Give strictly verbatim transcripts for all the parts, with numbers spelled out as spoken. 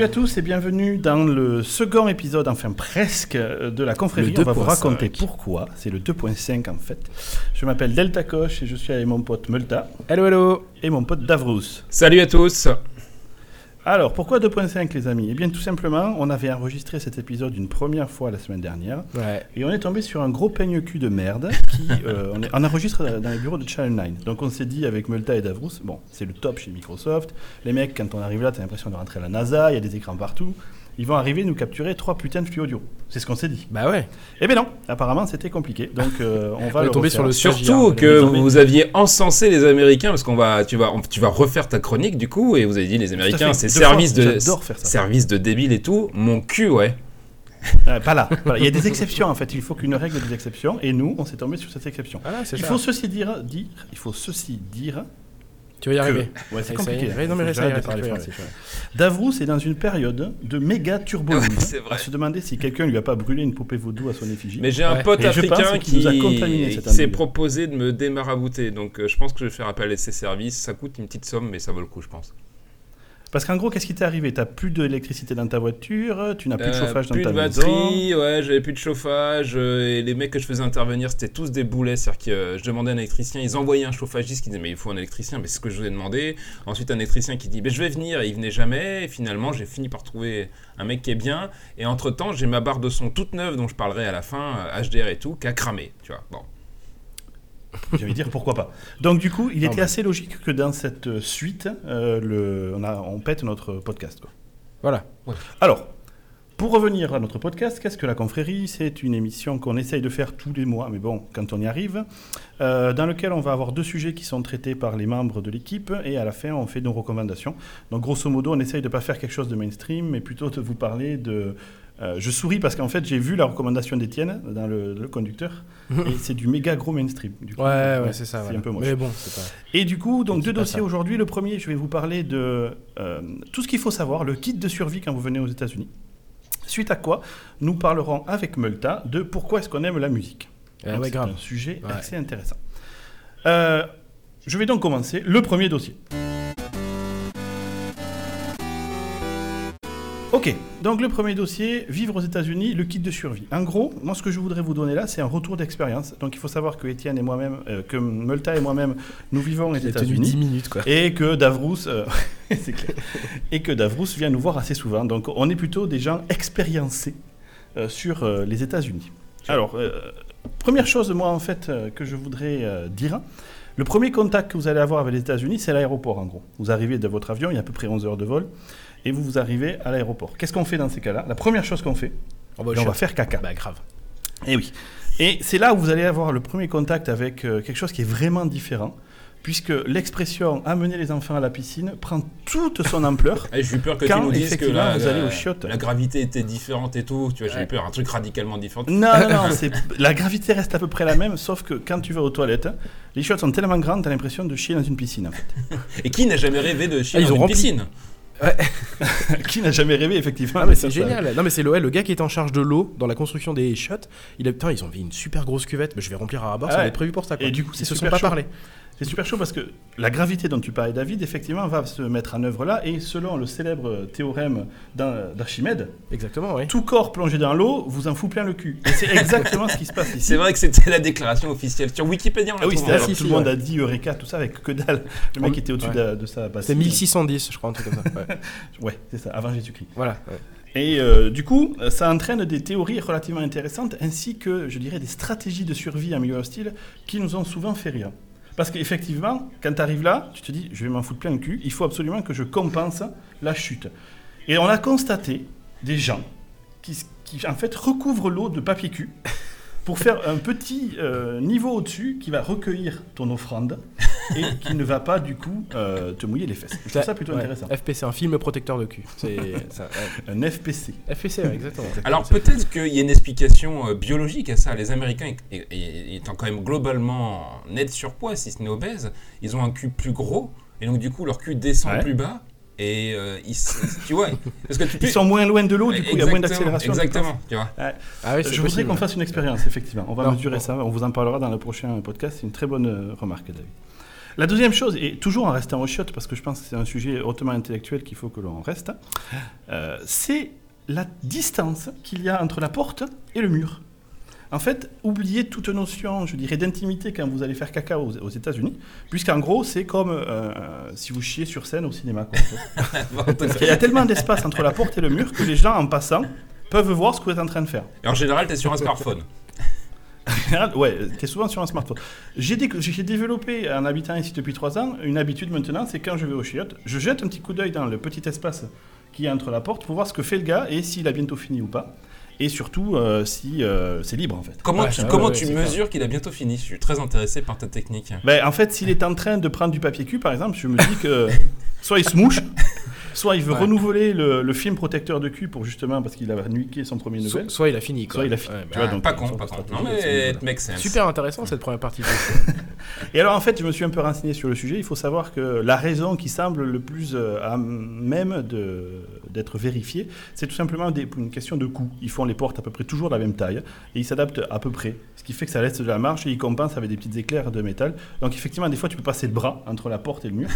Salut à tous et bienvenue dans le second épisode, enfin presque, de la confrérie. On va vous raconter pourquoi. C'est le deux point cinq en fait. Je m'appelle Delta Koch et je suis avec mon pote Meulta. Hello, hello. Et mon pote Davrous. Salut à tous. Alors, pourquoi deux point cinq, les amis ? Eh bien, tout simplement, on avait enregistré cet épisode une première fois la semaine dernière. Ouais. Et on est tombé sur un gros peigne-cul de merde qui euh, on, est, on enregistre dans les bureaux de Channel neuf. Donc, on s'est dit, avec Meulta et Davrous, bon, c'est le top chez Microsoft. Les mecs, quand on arrive là, t'as l'impression de rentrer à la NASA, il y a des écrans partout. Ils vont arriver nous capturer trois putains de flux audio. C'est ce qu'on s'est dit. Bah ouais. Eh bien non, apparemment c'était compliqué. Donc euh, on va on le tomber sur le surtout que vous aviez encensé les Américains parce qu'on va tu vas on, tu vas refaire ta chronique du coup et vous avez dit les Américains c'est service de service de débile et tout. Mon cul ouais. Euh, pas là. Voilà. Il y a des exceptions en fait. Il faut qu'une règle des exceptions et nous on s'est tombé sur cette exception. Voilà, c'est il ça. faut ceci dire dire. Il faut ceci dire. Tu vas y arriver. Ouais, c'est compliqué. Davrous est dans une période de méga turboline. Ouais, à se demander si quelqu'un lui a pas brûlé une poupée vaudou à son effigie. Mais j'ai un ouais. pote et africain qui, qui nous a contaminé cette année. S'est proposé de me démarabouter. Donc euh, je pense que je vais faire appel à ses services. Ça coûte une petite somme, mais ça vaut le coup, je pense. Parce qu'en gros, qu'est-ce qui t'est arrivé ? T'as plus d'électricité dans ta voiture, tu n'as plus euh, de chauffage dans ta maison. Plus de batterie, ouais, j'avais plus de chauffage. Euh, et les mecs que je faisais intervenir, c'était tous des boulets. C'est-à-dire que euh, je demandais à un électricien, ils envoyaient un chauffagiste qui disait mais il faut un électricien, mais c'est ce que je vous ai demandé. Ensuite, un électricien qui dit mais je vais venir, et il venait jamais. Et finalement, j'ai fini par trouver un mec qui est bien. Et entre-temps, j'ai ma barre de son toute neuve, dont je parlerai à la fin, euh, H D R et tout, qui a cramé, tu vois. Bon. J'allais dire pourquoi pas. Donc du coup, il non était ben. assez logique que dans cette suite, euh, le, on, a, on pète notre podcast. Quoi. Voilà. Ouais. Alors, pour revenir à notre podcast, qu'est-ce que la confrérie ? C'est une émission qu'on essaye de faire tous les mois, mais bon, quand on y arrive, euh, dans lequel on va avoir deux sujets qui sont traités par les membres de l'équipe, et à la fin, on fait nos recommandations. Donc grosso modo, on essaye de ne pas faire quelque chose de mainstream, mais plutôt de vous parler de... Euh, je souris parce qu'en fait, j'ai vu la recommandation d'Étienne dans le, le conducteur et c'est du méga gros mainstream. Du coup, ouais, ouais, ouais, c'est ça. C'est voilà. un peu moche. Mais bon, c'est pas... Et du coup, donc, deux dossiers ça. aujourd'hui. Le premier, je vais vous parler de euh, tout ce qu'il faut savoir, le kit de survie quand vous venez aux États-Unis. Suite à quoi, nous parlerons avec Meulta de pourquoi est-ce qu'on aime la musique. Ouais, donc, ouais, c'est grave. un sujet ouais. assez intéressant. Euh, je vais donc commencer le premier dossier. Ok, donc le premier dossier, vivre aux États-Unis, le kit de survie. En gros, moi ce que je voudrais vous donner là, c'est un retour d'expérience. Donc il faut savoir que Étienne et moi-même, euh, que Meulta et moi-même, nous vivons aux États-Unis. dix minutes quoi. Et que Davrous, euh, c'est clair. Et que Davrous vient nous voir assez souvent. Donc on est plutôt des gens expériencés euh, sur euh, les États-Unis. Alors, euh, première chose moi en fait euh, que je voudrais euh, dire. Le premier contact que vous allez avoir avec les États-Unis, c'est l'aéroport en gros. Vous arrivez de votre avion, il y a à peu près onze heures de vol. Et vous vous arrivez à l'aéroport. Qu'est-ce qu'on fait dans ces cas-là ? La première chose qu'on fait, oh bah on va faire caca. Bah grave. Et oui. Et c'est là où vous allez avoir le premier contact avec euh, quelque chose qui est vraiment différent, puisque l'expression « amener les enfants à la piscine » prend toute son ampleur. Et j'ai eu peur que tu nous dises que la, vous allez aux chiottes. La gravité était différente et tout. Tu vois, j'ai eu peur, un truc radicalement différent. Non, non, non. C'est, la gravité reste à peu près la même, sauf que quand tu vas aux toilettes, les chiottes sont tellement grandes, t'as l'impression de chier dans une piscine. En fait. Et qui n'a jamais rêvé de chier ah, dans une rempli. piscine ? Ouais. Qui n'a jamais rêvé, effectivement. Ah, mais c'est génial. Ça. Non, mais c'est l'O L, le gars qui est en charge de l'eau dans la construction des shots. Il a putain, ils ont vu une super grosse cuvette. Mais je vais remplir à rabat, ah, ça ouais. est prévu pour ça. Quoi. Et du coup, ils se sont pas parlé. C'est super chaud parce que la gravité dont tu parlais, David, effectivement, va se mettre en œuvre là. Et selon le célèbre théorème d'Archimède, exactement, oui. tout corps plongé dans l'eau vous en fout plein le cul. Et c'est exactement ce qui se passe ici. C'est vrai que c'était la déclaration officielle. Sur Wikipédia, on l'a ah oui, trouvé. Tout le ouais. monde a dit Eureka, tout ça, avec que dalle. Le mec était au-dessus ouais. de, de sa base. C'est mille six cent dix, je crois, un truc comme ça. Ouais, ouais c'est ça, avant Jésus-Christ. Voilà. Ouais. Et euh, du coup, ça entraîne des théories relativement intéressantes, ainsi que, je dirais, des stratégies de survie en milieu hostile qui nous ont souvent fait rire. Parce qu'effectivement, quand tu arrives là, tu te dis, je vais m'en foutre plein le cul, il faut absolument que je compense la chute. Et on a constaté des gens qui, qui en fait, recouvrent l'eau de papier cul pour faire un petit euh, niveau au-dessus qui va recueillir ton offrande et qui ne va pas, du coup, euh, te mouiller les fesses. Je trouve ça plutôt ouais. intéressant. F P C, un film protecteur de cul. C'est ça, ouais. Un F P C. F P C, ouais, exactement. Alors, peut-être qu'il y a une explication euh, biologique à ça. Les Américains, é- é- étant quand même globalement net surpoids, si ce n'est obèse, ils ont un cul plus gros. Et donc, du coup, leur cul descend ouais. plus bas. Et euh, ils, tu vois, parce que tu ils sont moins loin de l'eau, du coup il y a moins d'accélération. Exactement, tu vois. Ah, ah oui, c'est je possible. voudrais qu'on fasse une expérience, effectivement. On va non, mesurer bon. ça, on vous en parlera dans le prochain podcast. C'est une très bonne remarque, David. La deuxième chose, et toujours en restant aux chiottes, parce que je pense que c'est un sujet hautement intellectuel qu'il faut que l'on reste, euh, c'est la distance qu'il y a entre la porte et le mur. En fait, oubliez toute notion, je dirais, d'intimité quand vous allez faire caca aux, aux États-Unis, puisqu'en gros, c'est comme euh, si vous chiez sur scène au cinéma. Quoi. Parce qu'il y a tellement d'espace entre la porte et le mur que les gens, en passant, peuvent voir ce que vous êtes en train de faire. Et en général, t'es sur un smartphone. Ouais, t'es souvent sur un smartphone. J'ai, dé- j'ai développé, en habitant ici depuis trois ans, une habitude maintenant, c'est quand je vais au chiottes, je jette un petit coup d'œil dans le petit espace qui est entre la porte pour voir ce que fait le gars et s'il a bientôt fini ou pas. Et surtout, euh, si euh, c'est libre, en fait. Comment ouais, tu, comment ouais, tu ouais, mesures clair. Qu'il a bientôt fini ? Je suis très intéressé par ta technique. Ben, en fait, s'il est en train de prendre du papier cul, par exemple, je me dis que soit il se mouche, soit il veut ouais. renouveler le, le film protecteur de cul, pour justement, parce qu'il a niqué son premier so- nouvel. Soit il a fini, quoi. Soit il a fini. Ouais, bah, tu vois, donc, pas con, pas con. Non, mais it makes sense. Super intéressant, cette première partie. Et alors, en fait, je me suis un peu renseigné sur le sujet. Il faut savoir que la raison qui semble le plus à même de, d'être vérifiée, c'est tout simplement des, une question de coût. Ils font les portes à peu près toujours de la même taille et ils s'adaptent à peu près, ce qui fait que ça laisse de la marge et ils compensent avec des petites éclairs de métal. Donc effectivement, des fois, tu peux passer le bras entre la porte et le mur.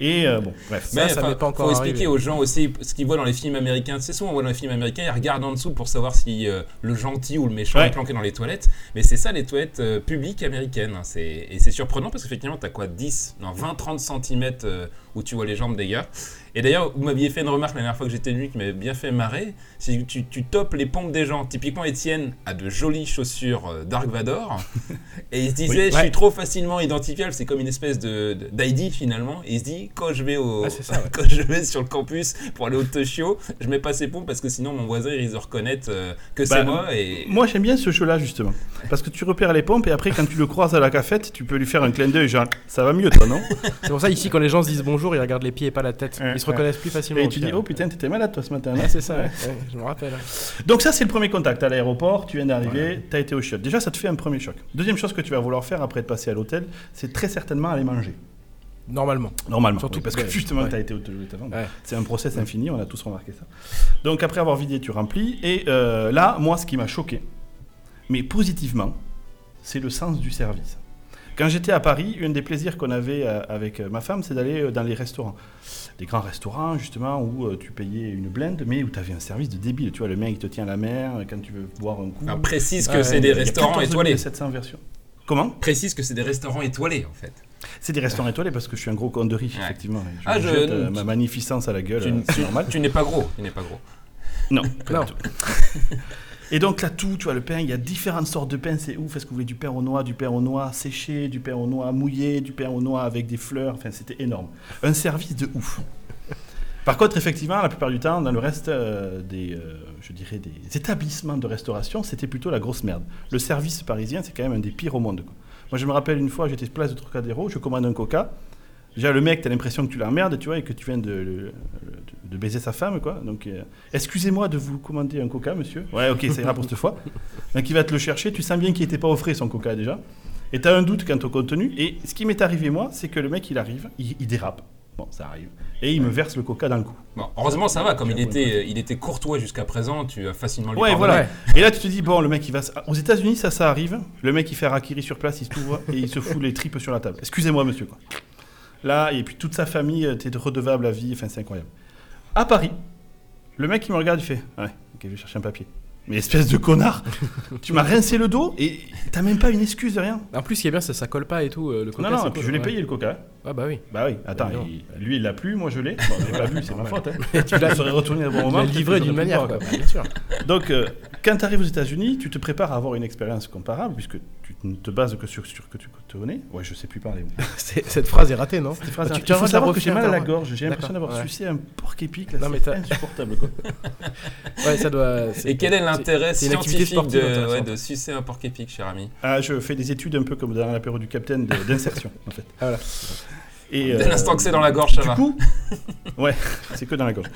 Et euh, bon, bref. Mais ça, ça m'est pas encore arrivé. Expliquer aux gens aussi ce qu'ils voient dans les films américains. C'est souvent on voit dans les films américains, ils regardent en dessous pour savoir si euh, le gentil ou le méchant ouais. est planqué dans les toilettes. Mais c'est ça les toilettes euh, publiques américaines. Hein. C'est, et c'est surprenant parce qu'effectivement, t'as quoi, dix, vingt, trente centimètres euh, où tu vois les jambes des gars. Et d'ailleurs, vous m'aviez fait une remarque la dernière fois que j'étais venu qui m'avait bien fait marrer. Si tu, tu topes les pompes des gens, typiquement Étienne a de jolies chaussures Dark Vador et il se disait oui, ouais. je suis trop facilement identifiable, c'est comme une espèce de, de, d'I D finalement. Et il se dit quand je vais au, ah, ça, ouais. quand je vais sur le campus pour aller au Toshio, je mets pas ces pompes parce que sinon mon voisin il risque de reconnaître euh, que bah, c'est moi. Et... Moi j'aime bien ce jeu-là justement parce que tu repères les pompes et après quand tu le croises à la cafette, tu peux lui faire un clin d'œil genre ça va mieux toi non ? C'est pour ça ici quand les gens se disent bonjour, ils regardent les pieds et pas la tête. Ouais. Ils se reconnaissent plus facilement. Et tu dis, oh putain, t'étais malade toi ce matin. Là, c'est ça, ouais. Ouais, je me rappelle. Donc ça, c'est le premier contact à l'aéroport. Tu viens d'arriver, ouais. t'as été au chiottes. Déjà, ça te fait un premier choc. Deuxième chose que tu vas vouloir faire après de passer à l'hôtel, c'est très certainement aller manger. Normalement. Normalement, surtout oui, parce que ouais, justement, ouais. t'as été au toilette avant. Ouais. C'est un process ouais. infini, on a tous remarqué ça. Donc après avoir vidé, tu remplis. Et euh, là, moi, ce qui m'a choqué, mais positivement, c'est le sens du service. Quand j'étais à Paris, un des plaisirs qu'on avait avec ma femme, c'est d'aller dans les restaurants. Des grands restaurants, justement, où tu payais une blinde, mais où tu avais un service de débile. Tu vois, le mec, il te tient la main quand tu veux boire un coup. Enfin, précise que euh, c'est des restaurants étoilés. sept cents versions. Comment ? Précise que c'est des restaurants étoilés, en fait. C'est des restaurants étoilés parce que je suis un gros con de riz, ouais. effectivement. Je ah, je... jette, euh, ma magnificence à la gueule, tu, c'est tu, normal. Tu n'es pas gros. Tu n'es pas gros. Non, pas du tout. Et donc là, tout, tu vois, le pain, il y a différentes sortes de pain, c'est ouf. Est-ce que vous voulez du pain aux noix, du pain aux noix séché, du pain aux noix mouillé, du pain aux noix avec des fleurs, enfin, c'était énorme. Un service de ouf. Par contre, effectivement, la plupart du temps, dans le reste euh, des, euh, je dirais, des établissements de restauration, c'était plutôt la grosse merde. Le service parisien, c'est quand même un des pires au monde, quoi. Moi, je me rappelle une fois, j'étais place de Trocadéro, je commande un coca. Déjà, le mec, t'as l'impression que tu l'emmerdes, tu vois, et que tu viens de, de, de baiser sa femme, quoi. Donc, euh, excusez-moi de vous commander un coca, monsieur. Ouais, ok, ça ira pour cette fois. Donc, il va te le chercher. Tu sens bien qu'il n'était pas au frais, son coca, déjà. Et t'as un doute quant au contenu. Et ce qui m'est arrivé, moi, c'est que le mec, il arrive, il, il dérape. Bon, ça arrive. Et il ouais. me verse le coca d'un coup. Bon, heureusement, ça va. Comme il était, il était courtois jusqu'à présent, tu as facilement lui ouais, pardonné. Voilà. Et là, tu te dis, bon, le mec, il va... Aux États-Unis, ça, ça arrive. Le mec, il fait harakiri sur place, il se ouvre et il se fout les tripes sur la table. Excusez-moi, monsieur, quoi. Là, et puis toute sa famille, t'es redevable à vie, enfin, c'est incroyable. À Paris, le mec, il me regarde, il fait « Ouais, ok, je vais chercher un papier. » Mais espèce de connard, tu m'as rincé le dos et t'as même pas une excuse de rien. En plus, ce qui est bien, ça, ça colle pas et tout, le coca. Non, non, et puis cool, je l'ai ouais. payé, le coca. Ah bah oui. Bah oui, attends, bah il, lui, il l'a plus, moi, je l'ai. Bon, je l'ai pas bu, c'est ma faute. Hein. Tu l'as retourné à bon moment. Tu l'as livré d'une manière, quoi. Bien sûr. Donc, euh, quand t'arrives aux États-Unis, tu te prépares à avoir une expérience comparable, puisque tu ne te bases que sur ce que tu connais. Ouais, je sais plus parler. Cette phrase est ratée, non ? Cette phrase est ratée. Il faut savoir que j'ai mal à la gorge. J'ai l'impression d'avoir sucé un porc-épic. C'est insupportable, quoi. Ouais, ça doit. Et quel est l'intérêt scientifique de, de, ouais, de sucer un porc-épic, cher ami ? Ah, je fais des études un peu comme dans l'apéro du Capitaine de, d'insertion, en fait. Ah, voilà. Et dès euh, l'instant que c'est dans la gorge, ça va. Du coup, ouais, c'est que dans la gorge.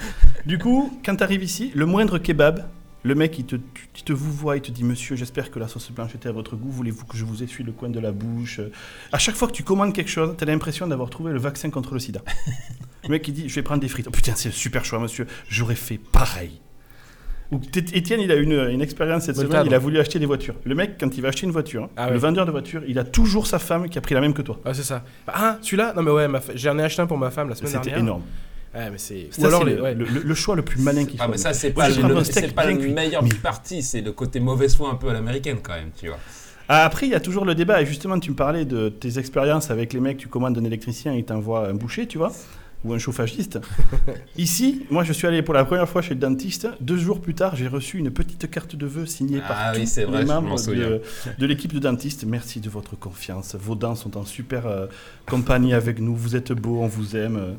Du coup, quand t'arrives ici, le moindre kebab, le mec, il te, il te vouvoie, il te dit « Monsieur, j'espère que la sauce blanche était à votre goût. Voulez-vous que je vous essuie le coin de la bouche ?» À chaque fois que tu commandes quelque chose, t'as l'impression d'avoir trouvé le vaccin contre le sida. Le mec, il dit « Je vais prendre des frites. » « Oh putain, c'est super choix, monsieur. J'aurais fait pareil. » Donc, Étienne, il a eu une, une expérience cette Meulta, semaine, il a voulu acheter des voitures. Le mec, quand il va acheter une voiture, ah ouais. le vendeur de voiture, il a toujours sa femme qui a pris la même que toi. Ah, c'est ça. Ah, celui-là ? Non, mais ouais, ma fa... j'en ai acheté un pour ma femme la semaine C'était dernière. C'était énorme. Ouais, mais c'est... Ça, alors, c'est le, ouais. le, le, le choix le plus malin qu'il ah, soit. Ah, mais ça, c'est pas, ouais, le, c'est pas le meilleur du parti, c'est le côté mauvaise foi un peu à l'américaine quand même, tu vois. Après, il y a toujours le débat. Et justement, tu me parlais de tes expériences avec les mecs, tu commandes un électricien, il t'envoie un boucher, tu vois, ou un chauffagiste. Ici, moi, je suis allé pour la première fois chez le dentiste. Deux jours plus tard, j'ai reçu une petite carte de vœux signée ah, par oui, tous vrai, les membres de, de l'équipe de dentistes. Merci de votre confiance. Vos dents sont en super euh, compagnie avec nous. Vous êtes beaux, on vous aime. Euh,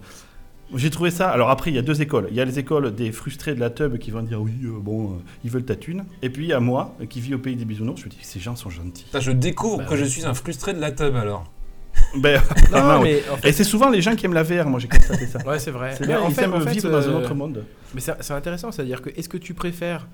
j'ai trouvé ça. Alors après, il y a deux écoles. Il y a les écoles des frustrés de la teub qui vont dire oui, euh, bon, euh, ils veulent ta thune. Et puis il y a moi qui vis au pays des bisounours. Je me dis que ces gens sont gentils. Ça, je découvre bah, que je suis un frustré de la teub alors. Ben, non, non, mais en fait... Et c'est souvent les gens qui aiment la V R, moi j'ai constaté ça. Ouais, c'est vrai. C'est mais en ils fait, aiment en fait, vivre euh... dans un autre monde. Mais c'est, c'est intéressant, c'est-à-dire que est-ce que tu préfères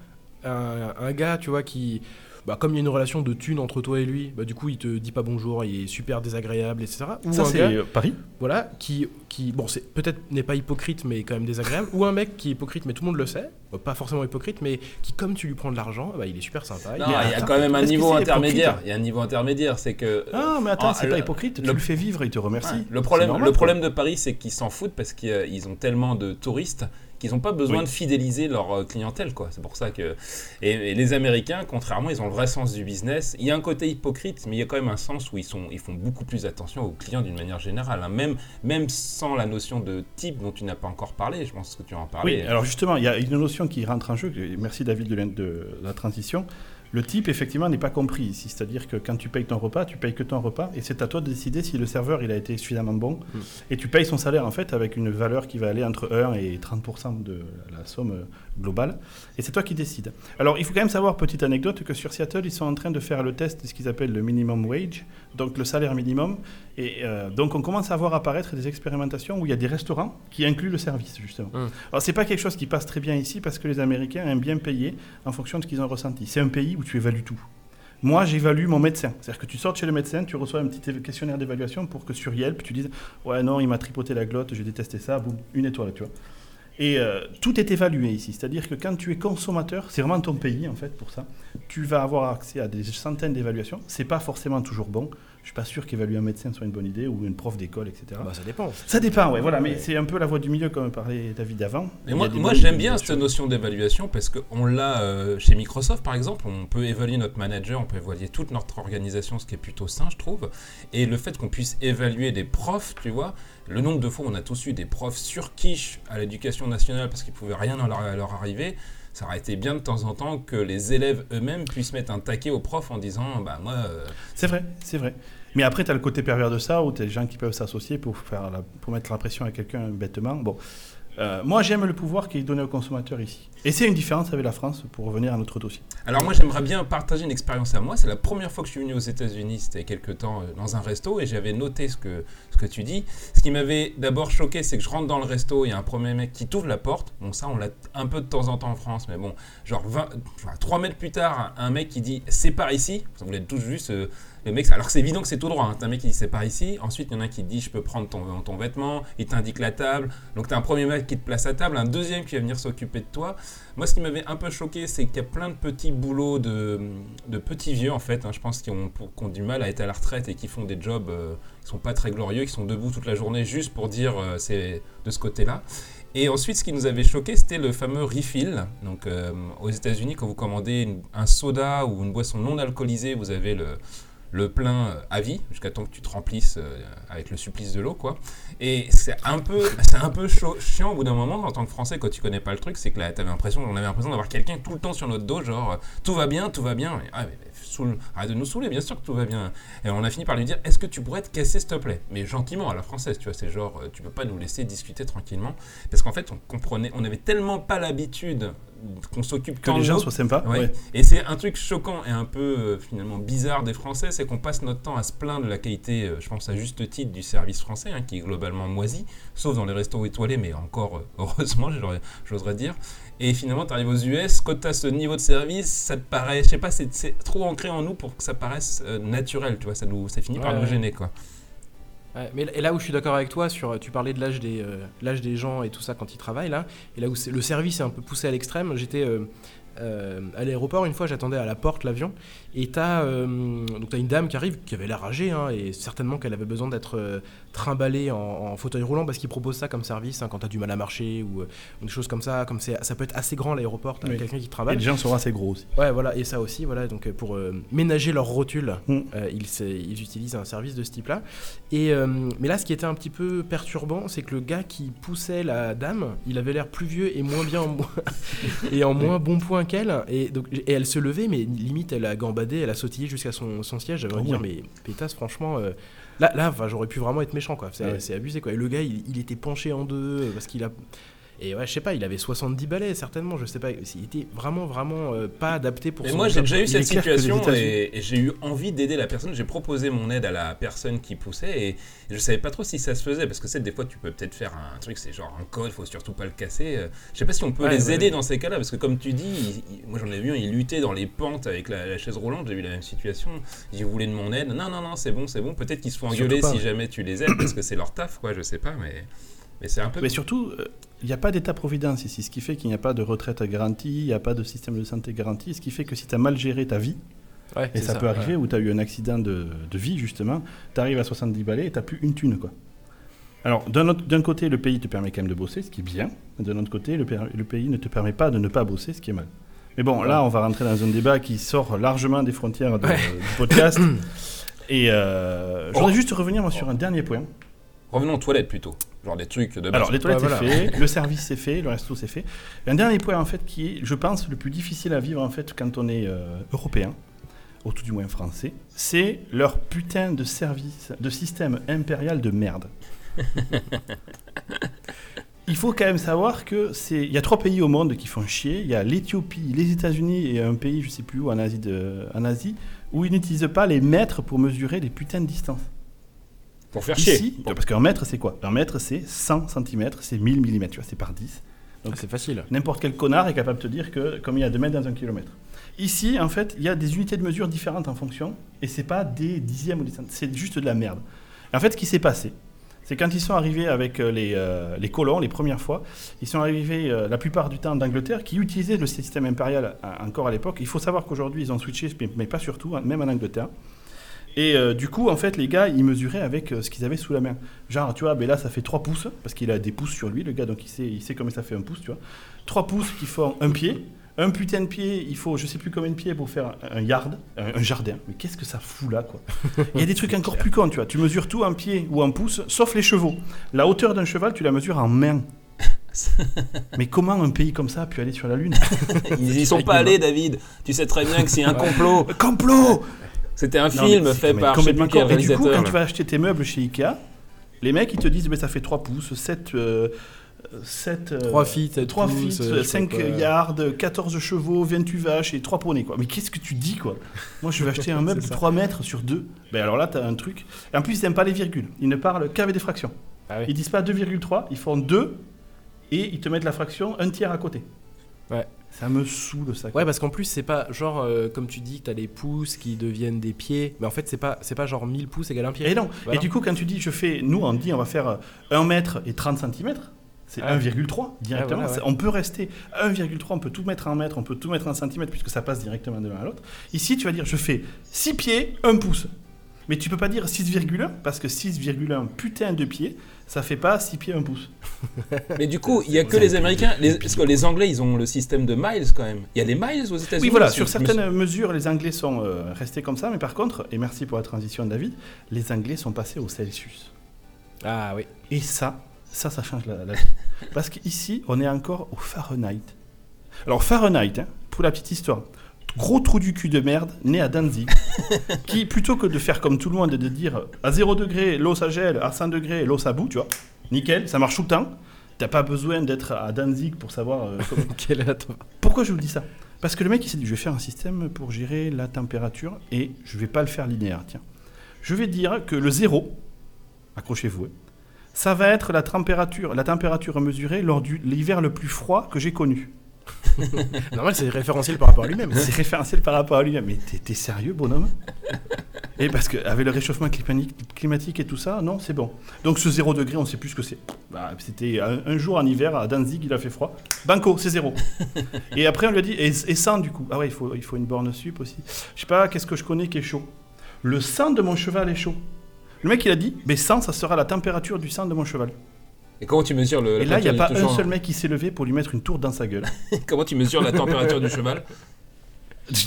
un, un gars, tu vois, qui, bah, comme il y a une relation de thune entre toi et lui, bah, du coup il te dit pas bonjour, il est super désagréable, et cetera. Ou ça, un c'est gars, euh, Paris. Voilà, qui, qui bon, c'est, peut-être n'est pas hypocrite, mais quand même désagréable. Ou un mec qui est hypocrite, mais tout le monde le sait, bah, pas forcément hypocrite, mais qui, comme tu lui prends de l'argent, bah, il est super sympa. Non, il est, y a attends, quand même un niveau intermédiaire. Il y a un niveau intermédiaire, c'est que. Ah, mais attends, en, c'est le, pas hypocrite, le, tu le fais vivre, il te remercie. Ouais, le problème, normal, le problème de Paris, c'est qu'ils s'en foutent parce qu'ils ont tellement de touristes qu'ils n'ont pas besoin oui. de fidéliser leur clientèle, quoi. C'est pour ça que... Et, et les Américains, contrairement, ils ont le vrai sens du business. Il y a un côté hypocrite, mais il y a quand même un sens où ils, sont, ils font beaucoup plus attention aux clients d'une manière générale, hein. Même, même sans la notion de type dont tu n'as pas encore parlé, je pense que tu en parlais. Oui, alors justement, il y a une notion qui rentre en jeu. Merci David de la, de la transition. Le type, effectivement, n'est pas compris ici. C'est-à-dire que quand tu payes ton repas, tu payes que ton repas et c'est à toi de décider si le serveur il a été suffisamment bon. Mmh. Et tu payes son salaire, en fait, avec une valeur qui va aller entre un et trente pour cent de la somme globale. Et c'est toi qui décides. Alors, il faut quand même savoir, petite anecdote, que sur Seattle, ils sont en train de faire le test de ce qu'ils appellent le minimum wage, donc le salaire minimum. Et euh, donc, on commence à voir apparaître des expérimentations où il y a des restaurants qui incluent le service, justement. Mmh. Alors, c'est pas quelque chose qui passe très bien ici parce que les Américains aiment bien payer en fonction de ce qu'ils ont ressenti. C'est un pays où tu évalues tout. Moi, j'évalue mon médecin. C'est-à-dire que tu sortes chez le médecin, tu reçois un petit questionnaire d'évaluation pour que sur Yelp, tu dises « Ouais, non, il m'a tripoté la glotte, j'ai détesté ça, boum, une étoile, tu vois. » Et euh, tout est évalué ici. C'est-à-dire que quand tu es consommateur, c'est vraiment ton pays, en fait, pour ça. Tu vas avoir accès à des centaines d'évaluations. C'est pas forcément toujours bon. Je suis pas sûr qu'évaluer un médecin soit une bonne idée ou une prof d'école, et cetera. Bah, ça dépend. Ça dépend, ouais, voilà. Mais c'est un peu la voie du milieu, comme parlait David avant. Et moi, moi j'aime bien cette notion d'évaluation parce qu'on l'a euh, chez Microsoft, par exemple. On peut évaluer notre manager, on peut évaluer toute notre organisation, ce qui est plutôt sain, je trouve. Et le fait qu'on puisse évaluer des profs, tu vois. Le nombre de fois on a tous eu des profs surquiches à l'éducation nationale parce qu'ils ne pouvaient rien leur, leur arriver, ça aurait été bien de temps en temps que les élèves eux-mêmes puissent mettre un taquet aux profs en disant « bah moi… Euh... » C'est vrai, c'est vrai. Mais après, tu as le côté pervers de ça où tu as des gens qui peuvent s'associer pour, faire la, pour mettre la pression à quelqu'un bêtement. Bon, euh, moi, j'aime le pouvoir qui est donné aux consommateurs ici. Et c'est une différence avec la France pour revenir à notre dossier. Alors moi, j'aimerais bien partager une expérience à moi. C'est la première fois que je suis venu aux États-Unis, c'était il y a quelques temps, dans un resto, et j'avais noté ce que, ce que tu dis. Ce qui m'avait d'abord choqué, c'est que je rentre dans le resto, il y a un premier mec qui t'ouvre la porte. Bon, ça, on l'a un peu de temps en temps en France, mais bon, genre vingt, enfin, trois mètres plus tard, un mec qui dit « c'est par ici ». Vous l'avez tous vu, ce... Le mec, alors que c'est évident que c'est tout droit, hein. T'as un mec qui dit c'est par ici, ensuite il y en a un qui te dit je peux prendre ton, ton vêtement, il t'indique la table, donc t'as un premier mec qui te place à table, un deuxième qui va venir s'occuper de toi. Moi ce qui m'avait un peu choqué c'est qu'il y a plein de petits boulots de, de petits vieux en fait, hein, je pense qui ont, qui ont du mal à être à la retraite et qui font des jobs euh, qui sont pas très glorieux, qui sont debout toute la journée juste pour dire euh, c'est de ce côté-là. Et ensuite, ce qui nous avait choqué, c'était le fameux refill. Donc, euh, aux États-Unis, quand vous commandez une, un soda ou une boisson non alcoolisée, vous avez le, le plein à vie, jusqu'à temps que tu te remplisses euh, avec le supplice de l'eau, quoi. Et c'est un peu, c'est un peu chaud, chiant au bout d'un moment, en tant que Français, quand tu connais pas le truc, c'est que là, t'avais l'impression, on avait l'impression d'avoir quelqu'un tout le temps sur notre dos, genre « tout va bien, tout va bien ». Mais, ah, mais, soul... arrête de nous saouler, bien sûr que tout va bien. Et on a fini par lui dire « est-ce que tu pourrais te casser, s'il te plaît ?» Mais gentiment, à la française, tu vois, c'est genre « tu peux pas nous laisser discuter tranquillement ». Parce qu'en fait, on comprenait, on n'avait tellement pas l'habitude qu'on s'occupe que les gens soient sympas. Ouais. Ouais. Et c'est un truc choquant et un peu euh, finalement bizarre des Français, c'est qu'on passe notre temps à se plaindre de la qualité, euh, je pense à juste titre, du service français, hein, qui est globalement moisi, sauf dans les restos étoilés, mais encore euh, heureusement, j'oserais dire. Et finalement, tu arrives aux U S, quand tu as ce niveau de service, ça te paraît, je sais pas, c'est, c'est trop ancré en nous pour que ça paraisse euh, naturel, tu vois, ça, nous, ça finit ouais, par ouais. nous gêner, quoi. Ouais, mais là où je suis d'accord avec toi, sur, tu parlais de l'âge des, euh, l'âge des gens et tout ça quand ils travaillent, là, et là où c'est, le service est un peu poussé à l'extrême, j'étais euh, euh, à l'aéroport, une fois, j'attendais à la porte l'avion, et t'as, euh, donc t'as une dame qui arrive, qui avait l'air âgée, hein, et certainement qu'elle avait besoin d'être euh, trimballée en, en fauteuil roulant, parce qu'ils proposent ça comme service, hein, quand t'as du mal à marcher, ou euh, des choses comme ça, comme c'est, ça peut être assez grand l'aéroport, t'as oui. quelqu'un qui trimballe. Et les gens sont assez gros aussi. Ouais, voilà, et ça aussi, voilà, donc pour euh, ménager leur rotule, mm. euh, ils, ils utilisent un service de ce type-là. Et, euh, mais là, ce qui était un petit peu perturbant, c'est que le gars qui poussait la dame, il avait l'air plus vieux et moins bien en moins, et en moins bon point qu'elle, et, donc, et elle se levait, mais limite elle a gambadé, elle a sautillé jusqu'à son, son siège. J'avais envie de dire, mais pétasse, franchement, euh, là, là enfin, j'aurais pu vraiment être méchant, quoi. C'est, ouais. c'est abusé, quoi. Et le gars, il, il était penché en deux, parce qu'il a... Et ouais, je sais pas, il avait soixante-dix balais, certainement, je sais pas. Il était vraiment, vraiment euh, pas adapté pour... Mais moi, j'ai déjà eu cette situation et, et j'ai eu envie d'aider la personne. J'ai proposé mon aide à la personne qui poussait et je savais pas trop si ça se faisait. Parce que c'est des fois, tu peux peut-être faire un truc, c'est genre un code, faut surtout pas le casser. Je sais pas si on peut ouais, les ouais, aider ouais. dans ces cas-là. Parce que comme tu dis, il, il, moi j'en ai vu un, il luttait dans les pentes avec la, la chaise roulante. J'ai eu la même situation. Il voulait de mon aide. Non, non, non, c'est bon, c'est bon. Peut-être qu'ils se font engueuler si jamais tu les aides parce que c'est leur taf, quoi. Je sais pas, mais... Mais, c'est un peu... Mais surtout, il euh, n'y a pas d'état-providence ici, ce qui fait qu'il n'y a pas de retraite garantie, il n'y a pas de système de santé garanti, ce qui fait que si tu as mal géré ta vie, ouais, et ça, ça peut arriver, ouais. ou tu as eu un accident de, de vie justement, tu arrives à soixante-dix balais et tu n'as plus une thune, quoi. Alors, d'un, autre, d'un côté, le pays te permet quand même de bosser, ce qui est bien, d'un autre côté, le, le pays ne te permet pas de ne pas bosser, ce qui est mal. Mais bon, là, on va rentrer dans un débat qui sort largement des frontières de, ouais. du podcast. Et euh, je voudrais oh. juste revenir moi, sur oh. un dernier point. Revenons aux toilettes plutôt, genre des trucs de base. Alors les toilettes, ah, voilà. c'est fait, le service c'est fait, le resto c'est fait. Un dernier point en fait qui est, je pense, le plus difficile à vivre en fait quand on est euh, européen, ou tout du moins français, c'est leur putain de service, de système impérial de merde. Il faut quand même savoir que c'est, il y a trois pays au monde qui font chier. Il y a l'Éthiopie, les États-Unis et un pays, je sais plus où, en Asie, de, en Asie, où ils n'utilisent pas les mètres pour mesurer les putains de distances. Pour faire chier. Ici, pour... parce qu'un mètre, c'est quoi ? Un mètre, c'est cent centimètres, c'est mille millimètres, tu vois, c'est par dix. Donc ah, c'est facile. N'importe quel connard est capable de te dire que comme il y a deux mètres dans un kilomètre. Ici, en fait, il y a des unités de mesure différentes en fonction, et c'est pas des dixièmes ou des centièmes, c'est juste de la merde. Et en fait, ce qui s'est passé, c'est quand ils sont arrivés avec les, euh, les colons, les premières fois, ils sont arrivés euh, la plupart du temps d'Angleterre, qui utilisaient le système impérial à, encore à l'époque. Il faut savoir qu'aujourd'hui, ils ont switché, mais pas surtout, même en Angleterre. Et euh, du coup, en fait, les gars, ils mesuraient avec euh, ce qu'ils avaient sous la main. Genre, tu vois, ben là, ça fait trois pouces, parce qu'il a des pouces sur lui, le gars, donc il sait, il sait combien ça fait un pouce, tu vois. trois pouces qui font un pied. Un putain de pied, il faut je sais plus combien de pieds pour faire un yard, un, un jardin. Mais qu'est-ce que ça fout là, quoi. Il y a des trucs encore plus cons, tu vois. Tu mesures tout en pied ou en pouce, sauf les chevaux. La hauteur d'un cheval, tu la mesures en main. Mais comment un pays comme ça a pu aller sur la Lune ? Ils y sont pas allés, David. Tu sais très bien que c'est un complot. Complot ! C'était un non, film fait par je sais plus quel réalisateur. Et du coup, quand tu vas acheter tes meubles chez IKEA, les mecs, ils te disent, mais ça fait trois pouces, sept... Euh, sept trois feet, trois pouces, feet, cinq yards, quatorze chevaux, vingt-huit vaches et trois poneys, quoi. Mais qu'est-ce que tu dis, quoi ? Moi, je vais acheter un meuble de trois mètres sur deux. Ben alors là, t'as un truc. Et en plus, ils n'aiment pas les virgules. Ils ne parlent qu'avec des fractions. Ah oui. Ils disent pas deux virgule trois, ils font deux et ils te mettent la fraction un tiers à côté. Ouais. Ça me saoule, ça. Ouais, parce qu'en plus, c'est pas genre, euh, comme tu dis, t'as les pouces qui deviennent des pieds. Mais en fait, c'est pas, c'est pas genre mille pouces égale un pied. Et non. Voilà. Et du coup, quand tu dis, je fais, nous, on dit, on va faire un mètre et trente centimètres, c'est ah, un virgule trois directement. Ah, voilà, ouais. On peut rester un virgule trois, on peut tout mettre en mètre, on peut tout mettre en centimètre, puisque ça passe directement de l'un à l'autre. Ici, tu vas dire, je fais six pieds, un pouce. Mais tu peux pas dire six virgule un, parce que six virgule un putain de pieds, ça fait pas six pieds un pouce. Mais du coup, il y a que les Américains, les, parce que les Anglais, ils ont le système de miles quand même. Il y a des miles aux États-Unis. Oui, voilà, sur certaines me... mesures, les Anglais sont euh, restés comme ça, mais par contre, et merci pour la transition David, les Anglais sont passés au Celsius. Ah oui. Et ça, ça, ça change la, la vie. Parce qu'ici, on est encore au Fahrenheit. Alors Fahrenheit, hein, pour la petite histoire, gros trou du cul de merde, né à Dantzig, qui, plutôt que de faire comme tout le monde et de dire à zéro degré, l'eau ça gèle, à cent degrés, l'eau ça boue, tu vois, nickel, ça marche tout le temps. T'as pas besoin d'être à Dantzig pour savoir... Euh, comment... Quelle est la température ? Pourquoi je vous dis ça ? Parce que le mec, il s'est dit, je vais faire un système pour gérer la température et je vais pas le faire linéaire, tiens. Je vais dire que le zéro, accrochez-vous, hein, ça va être la température, la température mesurée lors de l'hiver le plus froid que j'ai connu. Normal, c'est référentiel par rapport à lui-même. C'est référentiel par rapport à lui-même. Mais t'es, t'es sérieux, bonhomme? Et parce qu'avec le réchauffement climatique et tout ça, non, c'est bon. Donc ce zéro degré, on ne sait plus ce que c'est. Bah, c'était un, un jour en hiver, à Dantzig, il a fait froid. Banco, c'est zéro. Et après, on lui a dit, et, et cent du coup. Ah ouais, il faut, il faut une borne sup aussi. Je sais pas, qu'est-ce que je connais qui est chaud? Le sang de mon cheval est chaud. Le mec, il a dit, mais cent, ça sera la température du sang de mon cheval. Et comment tu mesures le... Et là, il n'y a pas un seul mec qui s'est levé pour lui mettre une tour dans sa gueule. Comment tu mesures la température du cheval?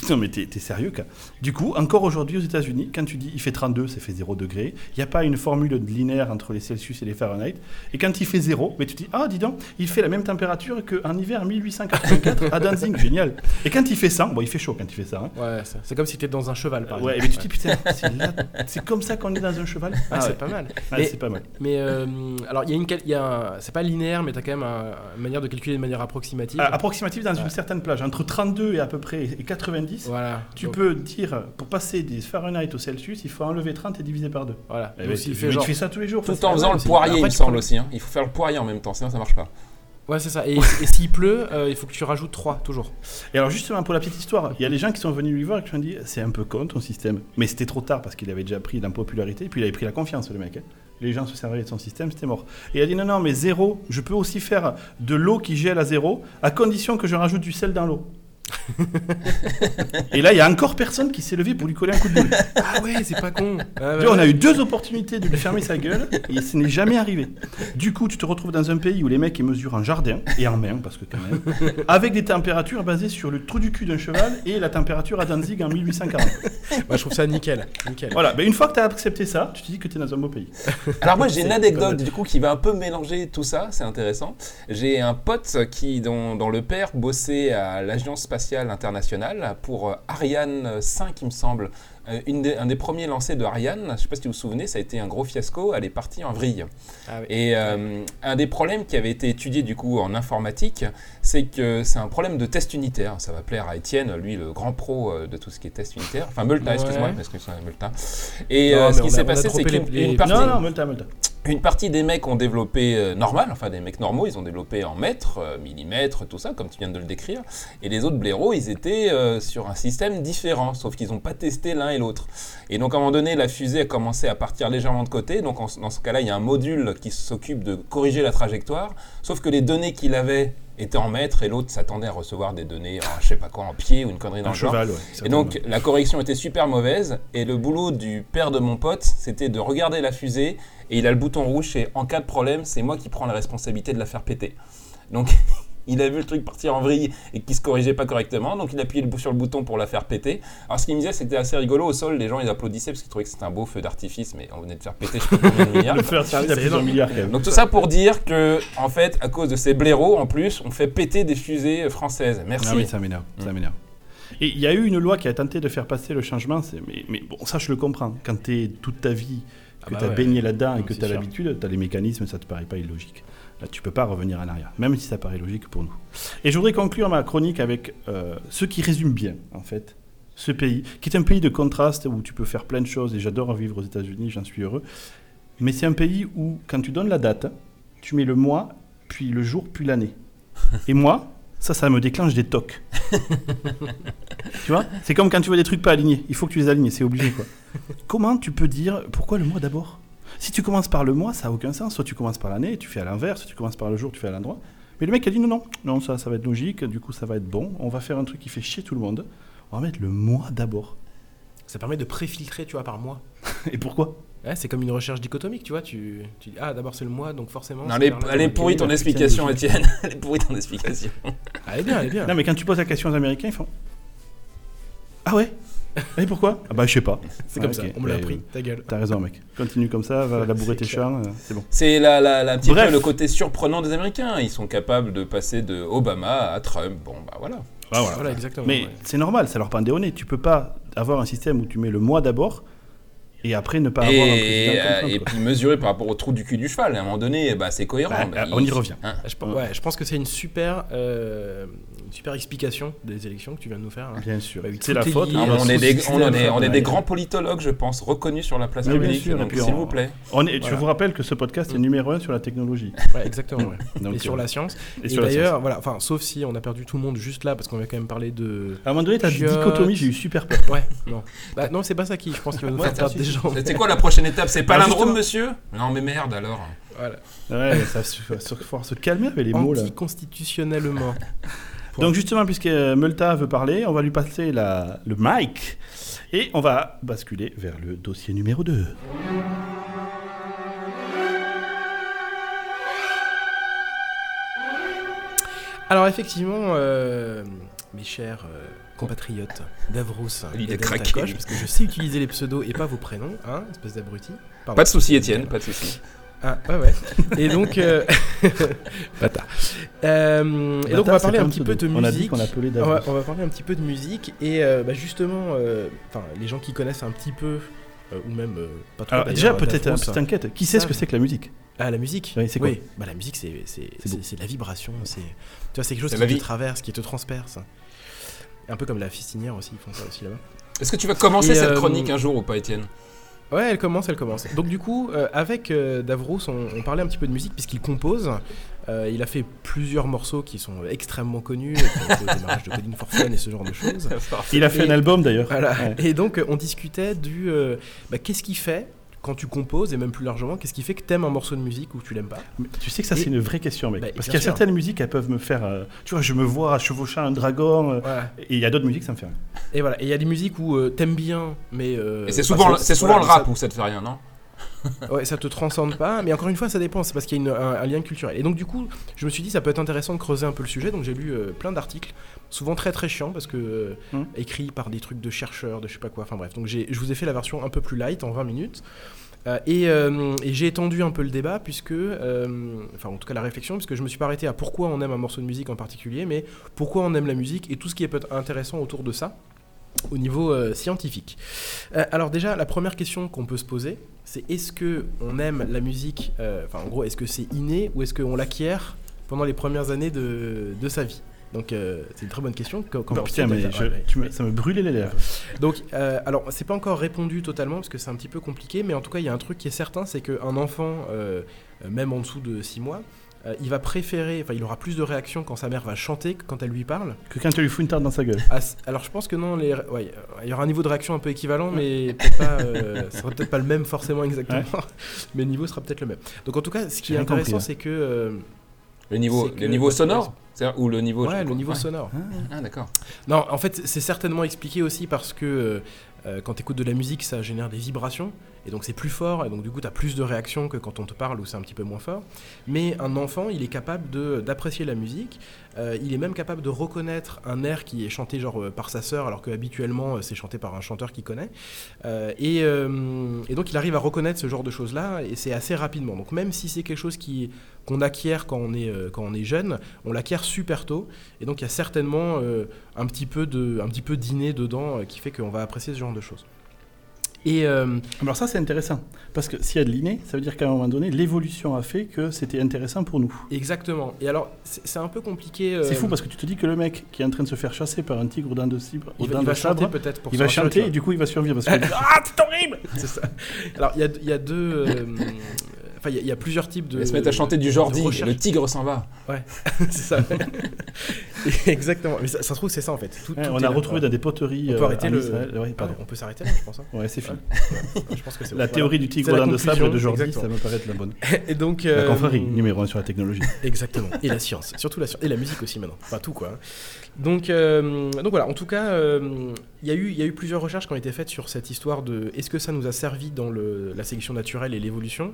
Non, mais t'es, t'es sérieux, quoi. Du coup, encore aujourd'hui aux États-Unis, quand tu dis il fait trente-deux, ça fait zéro degré. Il n'y a pas une formule linéaire entre les Celsius et les Fahrenheit. Et quand il fait zéro, mais tu te dis, ah, dis donc, il fait la même température qu'en hiver dix-huit cent quatre-vingt-quatre à Dantzig. Génial. Et quand il fait cent, bon, il fait chaud quand il fait ça. Hein. Ouais, c'est, c'est comme si t'étais dans un cheval, par exemple. Ouais, mais tu te dis, putain, c'est, là, c'est comme ça qu'on est dans un cheval. Ah, ah c'est ouais. pas mal. Ah, mais, c'est pas mal. Mais euh, alors, il y a une. Y a un, c'est pas linéaire, mais t'as quand même un, une manière de calculer de manière approximative. Ah, approximative dans ouais. une certaine plage. Entre trente-deux et à peu près et quatre-vingt-dix, voilà, tu donc. Peux dire, pour passer des Fahrenheit au Celsius, il faut enlever trente et diviser par deux. Voilà. Et bah, si tu fais genre... ça tous les jours. Tout en faisant le poirier, il me semble aussi. Hein. Il faut faire le poirier en même temps, sinon ça marche pas. Ouais, c'est ça. Et, et s'il pleut, euh, il faut que tu rajoutes trois, toujours. Et alors, justement, pour la petite histoire, il y a les gens qui sont venus lui voir et qui lui ont dit, c'est un peu con ton système. Mais c'était trop tard parce qu'il avait déjà pris l'impopularité et puis il avait pris la confiance, le mec. Hein. Les gens se servaient de son système, c'était mort. Et il a dit, non, non, mais zéro, je peux aussi faire de l'eau qui gèle à zéro à condition que je rajoute du sel dans l'eau. Et là, il y a encore personne qui s'est levé pour lui coller un coup de boule. Ah ouais, c'est pas con. Ah ouais. On a eu deux opportunités de lui fermer sa gueule et ce n'est jamais arrivé. Du coup, tu te retrouves dans un pays où les mecs ils mesurent en jardin et en main, parce que quand même, avec des températures basées sur le trou du cul d'un cheval et la température à Dantzig en dix-huit cent quarante. Moi, je trouve ça nickel. nickel. Voilà. Bah, une fois que tu as accepté ça, tu te dis que tu es dans un beau pays. Alors moi, j'ai une anecdote du coup qui va un peu mélanger tout ça. C'est intéressant. J'ai un pote qui, dont, dont le père bossait à l'agence spatiale internationale pour Ariane cinq, il me semble. Une des, un des premiers lancers de Ariane, je ne sais pas si vous vous souvenez, ça a été un gros fiasco, elle est partie en vrille. Ah oui. Et euh, un des problèmes qui avait été étudié du coup en informatique, c'est que c'est un problème de test unitaire. Ça va plaire à Étienne, lui le grand pro de tout ce qui est test unitaire. Enfin, Meulta, ouais. excuse-moi, parce que c'est Meulta. Et non, euh, ce qui a, s'est passé, c'est qu'une les... partie... Non, non, Meulta, Meulta. Une partie des mecs ont développé euh, normal, enfin des mecs normaux, ils ont développé en mètres, euh, millimètres, tout ça, comme tu viens de le décrire. Et les autres blaireaux, ils étaient euh, sur un système différent, sauf qu'ils n'ont pas testé l'un et l'autre. Et donc à un moment donné, la fusée a commencé à partir légèrement de côté. Donc en, dans ce cas-là, il y a un module qui s'occupe de corriger la trajectoire, sauf que les données qu'il avait étaient en mètres et l'autre s'attendait à recevoir des données, oh, je sais pas quoi, en pied ou une connerie dans un le cheval, genre. Ouais, et donc la correction était super mauvaise et le boulot du père de mon pote, c'était de regarder la fusée et il a le bouton rouge et en cas de problème, c'est moi qui prends la responsabilité de la faire péter. Donc il a vu le truc partir en vrille et qu'il se corrigeait pas correctement, donc il a appuyé sur le bouton pour la faire péter. Alors ce qu'il me disait, c'était assez rigolo au sol, les gens ils applaudissaient parce qu'ils trouvaient que c'était un beau feu d'artifice, mais on venait de faire péter je sais pas combien de milliards. Le feu d'artifice a plus un milliard quand même. Donc tout ça pour dire que en fait, à cause de ces blaireaux en plus, on fait péter des fusées françaises. Merci. Ah oui, ça m'énerve, mmh. ça m'énerve. Et il y a eu une loi qui a tenté de faire passer le changement, c'est... Mais, mais bon, ça je le comprends, quand t'es toute ta vie, que ah bah t'as ouais. baigné là-dedans et que t'as sûr. l'habitude, t'as les mécanismes, ça te paraît pas illogique. Là, tu ne peux pas revenir en arrière, même si ça paraît logique pour nous. Et je voudrais conclure ma chronique avec euh, ce qui résume bien, en fait, ce pays, qui est un pays de contraste où tu peux faire plein de choses, et j'adore vivre aux États-Unis, j'en suis heureux. Mais c'est un pays où, quand tu donnes la date, tu mets le mois, puis le jour, puis l'année. Et moi, ça, ça me déclenche des tocs. Tu vois ? C'est comme quand tu vois des trucs pas alignés. Il faut que tu les alignes, c'est obligé, quoi. Comment tu peux dire « Pourquoi le mois d'abord ?» Si tu commences par le mois, ça n'a aucun sens. Soit tu commences par l'année, tu fais à l'inverse. Soit tu commences par le jour, tu fais à l'endroit. Mais le mec a dit non, non, non, ça, ça va être logique. Du coup, ça va être bon. On va faire un truc qui fait chier tout le monde. On va mettre le mois d'abord. Ça permet de préfiltrer, tu vois, par mois. Et pourquoi ? Ouais, c'est comme une recherche dichotomique, tu vois. Tu, tu dis ah, d'abord c'est le mois, donc forcément. Non, elle, elle est pourrie ton explication, Étienne. Elle est pourrie ton explication. Elle est bien, elle est bien. Non, mais quand tu poses la question aux Américains, ils font ah ouais. Et pourquoi ? Ah bah je sais pas. C'est comme ouais, ça, okay. On me l'a appris, ouais, ta gueule. T'as raison mec, continue comme ça, va labourer tes champs, euh, c'est bon. C'est la, la, la petite, le côté surprenant des Américains, ils sont capables de passer de Obama à Trump, bon bah voilà. Ah, voilà. voilà exactement. Mais ouais. c'est normal, ça leur pend des nez, tu peux pas avoir un système où tu mets le mois d'abord, et après ne pas et avoir un président euh, comme ça, et quoi. Puis mesurer par rapport au trou du cul du cheval, à un moment donné, bah, c'est cohérent. Bah, bah, on il... y revient. Hein je, pense, ouais, je pense que c'est une super... Euh... une super explication des élections que tu viens de nous faire. Hein. Bien sûr. Bah, oui, c'est la faute. Lié, on, on est des, on on est, on est des grands politologues, je pense, reconnus sur la place oui, publique. Sûr, donc, s'il en, vous plaît. On est, voilà. Je vous rappelle que ce podcast est numéro un sur la technologie. Ouais, exactement. Ouais. Donc, et sur la science. Et, et sur d'ailleurs, la science. Voilà. Enfin, sauf si on a perdu tout le monde juste là, parce qu'on avait quand même parlé de. À un moment donné, t'as dit dichotomie, j'ai eu super peur. Ouais. Non. Bah, non, c'est pas ça qui, je pense, qui va nous faire perdre des gens. C'est quoi la prochaine étape ? C'est palindrome, monsieur ? Non, mais merde alors. Voilà. Ouais, ça va falloir se calmer avec les mots là. Anticonstitutionnellement. Donc justement, puisque Meulta veut parler, on va lui passer la, le mic et on va basculer vers le dossier numéro deux. Alors effectivement, euh, mes chers euh, compatriotes Davrous et Delta Koch, parce que je sais utiliser les pseudos et pas vos prénoms, hein, espèce d'abruti. Pardon. Pas de souci, Étienne, pas de souci. Ah, ouais, ouais. Et donc, euh... Bata. Euh, et Bata, donc on va parler un petit peu de, de musique. On a dit qu'on appelait Davrous. On va, on va parler un petit peu de musique et euh, bah, justement, euh, les gens qui connaissent un petit peu euh, ou même euh, pas trop. Alors, déjà, peut-être une petite enquête. Qui sait ah, ce que c'est que la musique ? Ah, la musique. Oui, c'est quoi ? Oui. Bah, la musique, c'est c'est c'est, c'est, c'est la vibration. C'est tu vois, c'est quelque chose c'est qui te traverse, qui te transperce. Un peu comme la fistinière aussi, ils font ça aussi là-bas. Est-ce que tu vas commencer et, cette euh, chronique un jour ou pas, Étienne ? Ouais, elle commence, elle commence. Donc du coup, euh, avec euh, Davrous, on, on parlait un petit peu de musique puisqu'il compose. Euh, il a fait plusieurs morceaux qui sont extrêmement connus, comme le démarrage de Coding for Fun et ce genre de choses. Il a fait et, un album d'ailleurs. Voilà. Ouais. Et donc on discutait du euh, bah, qu'est-ce qu'il fait quand tu composes et même plus largement, qu'est-ce qui fait que t'aimes un morceau de musique ou que tu l'aimes pas ? Mais tu sais que ça et, c'est une vraie question, mec. Bah, parce qu'il y a sûr. Certaines musiques, elles peuvent me faire. Euh, tu vois, je me vois chevaucher un dragon. Euh, voilà. Et il y a d'autres musiques, ça me fait rien. Et voilà. Et il y a des musiques où euh, t'aimes bien, mais. Euh, et c'est souvent, bah, c'est, c'est souvent voilà, le rap ça, où ça te fait rien, non ? Ouais, ça te transcende pas. Mais encore une fois, ça dépend. C'est parce qu'il y a une, un, un lien culturel. Et donc du coup, je me suis dit, ça peut être intéressant de creuser un peu le sujet. Donc j'ai lu euh, plein d'articles, souvent très très chiants parce que euh, mmh. écrits par des trucs de chercheurs, de je sais pas quoi. Enfin bref. Donc j'ai, je vous ai fait la version un peu plus light en vingt minutes. Euh, et, euh, et j'ai étendu un peu le débat puisque, euh, enfin en tout cas la réflexion, puisque je me suis pas arrêté à pourquoi on aime un morceau de musique en particulier, mais pourquoi on aime la musique et tout ce qui est intéressant autour de ça au niveau euh, scientifique. Euh, alors déjà, la première question qu'on peut se poser, c'est est-ce que on aime la musique, euh, enfin en gros, est-ce que c'est inné ou est-ce qu'on l'acquiert pendant les premières années de, de sa vie ? Donc euh, c'est une très bonne question. Quand non, putain, mais je, tu me, ça me brûlait les lèvres. Donc euh, alors c'est pas encore répondu totalement parce que c'est un petit peu compliqué, mais en tout cas il y a un truc qui est certain, c'est qu'un enfant, euh, même en dessous de six mois, euh, il va préférer, enfin il aura plus de réactions quand sa mère va chanter que quand elle lui parle. Que quand elle lui fout une tarte dans sa gueule. Ah, alors je pense que non, les, ouais, il y aura un niveau de réaction un peu équivalent, mais peut-être pas, euh, ça sera peut-être pas le même forcément exactement, ouais. Mais le niveau sera peut-être le même. Donc en tout cas, ce qui J'ai est intéressant, compris, hein. c'est que euh, le niveau, le niveau sonore, c'est-à-dire ou le niveau. Ouais, le niveau ouais. sonore. Ah, ah d'accord. Non, en fait, c'est certainement expliqué aussi parce que euh, quand t'écoutes de la musique, ça génère des vibrations et donc c'est plus fort et donc du coup t'as plus de réactions que quand on te parle où c'est un petit peu moins fort. Mais un enfant, il est capable de d'apprécier la musique. Euh, il est même capable de reconnaître un air qui est chanté genre par sa sœur alors que habituellement c'est chanté par un chanteur qu'il connaît. Euh, et, euh, et donc il arrive à reconnaître ce genre de choses là et c'est assez rapidement. Donc même si c'est quelque chose qui qu'on acquiert quand on est euh, quand on est jeune, on l'acquiert super tôt et donc il y a certainement euh, un petit peu de un petit peu d'inné dedans euh, qui fait qu'on va apprécier ce genre de choses. Et euh... alors ça c'est intéressant parce que s'il y a de l'inné, ça veut dire qu'à un moment donné l'évolution a fait que c'était intéressant pour nous. Exactement. Et alors c'est, c'est un peu compliqué. Euh... C'est fou parce que tu te dis que le mec qui est en train de se faire chasser par un tigre ou d'un de cibre, il, il va chanter peut-être pour. Il va chanter et du coup il va survivre parce que ah c'est horrible. C'est ça. Alors il y a il y a deux. Euh... Enfin, il y, y a plusieurs types de... Ils se mettent à chanter du genre « le tigre s'en va ». Ouais, c'est ça. Exactement. Mais ça, ça se trouve, c'est ça, en fait. Tout, ouais, tout on a retrouvé dans des poteries... On peut, arrêter le... Le... Ouais, pardon. Ah, on peut s'arrêter là, je pense. Hein. Ouais, c'est fini. Ouais. Je pense que c'est la bon. Théorie voilà. du tigre dans le sable de Jordi, ça me paraît être la bonne. Et donc, euh... la confrérie, numéro un sur la technologie. Exactement. Et la science. Surtout la science. Et la musique aussi, maintenant. Enfin, tout, quoi. Donc, euh... donc voilà. En tout cas, euh... il y a eu, il y a eu plusieurs recherches qui ont été faites sur cette histoire de... Est-ce que ça nous a servi dans le... la sélection naturelle et l'évolution ?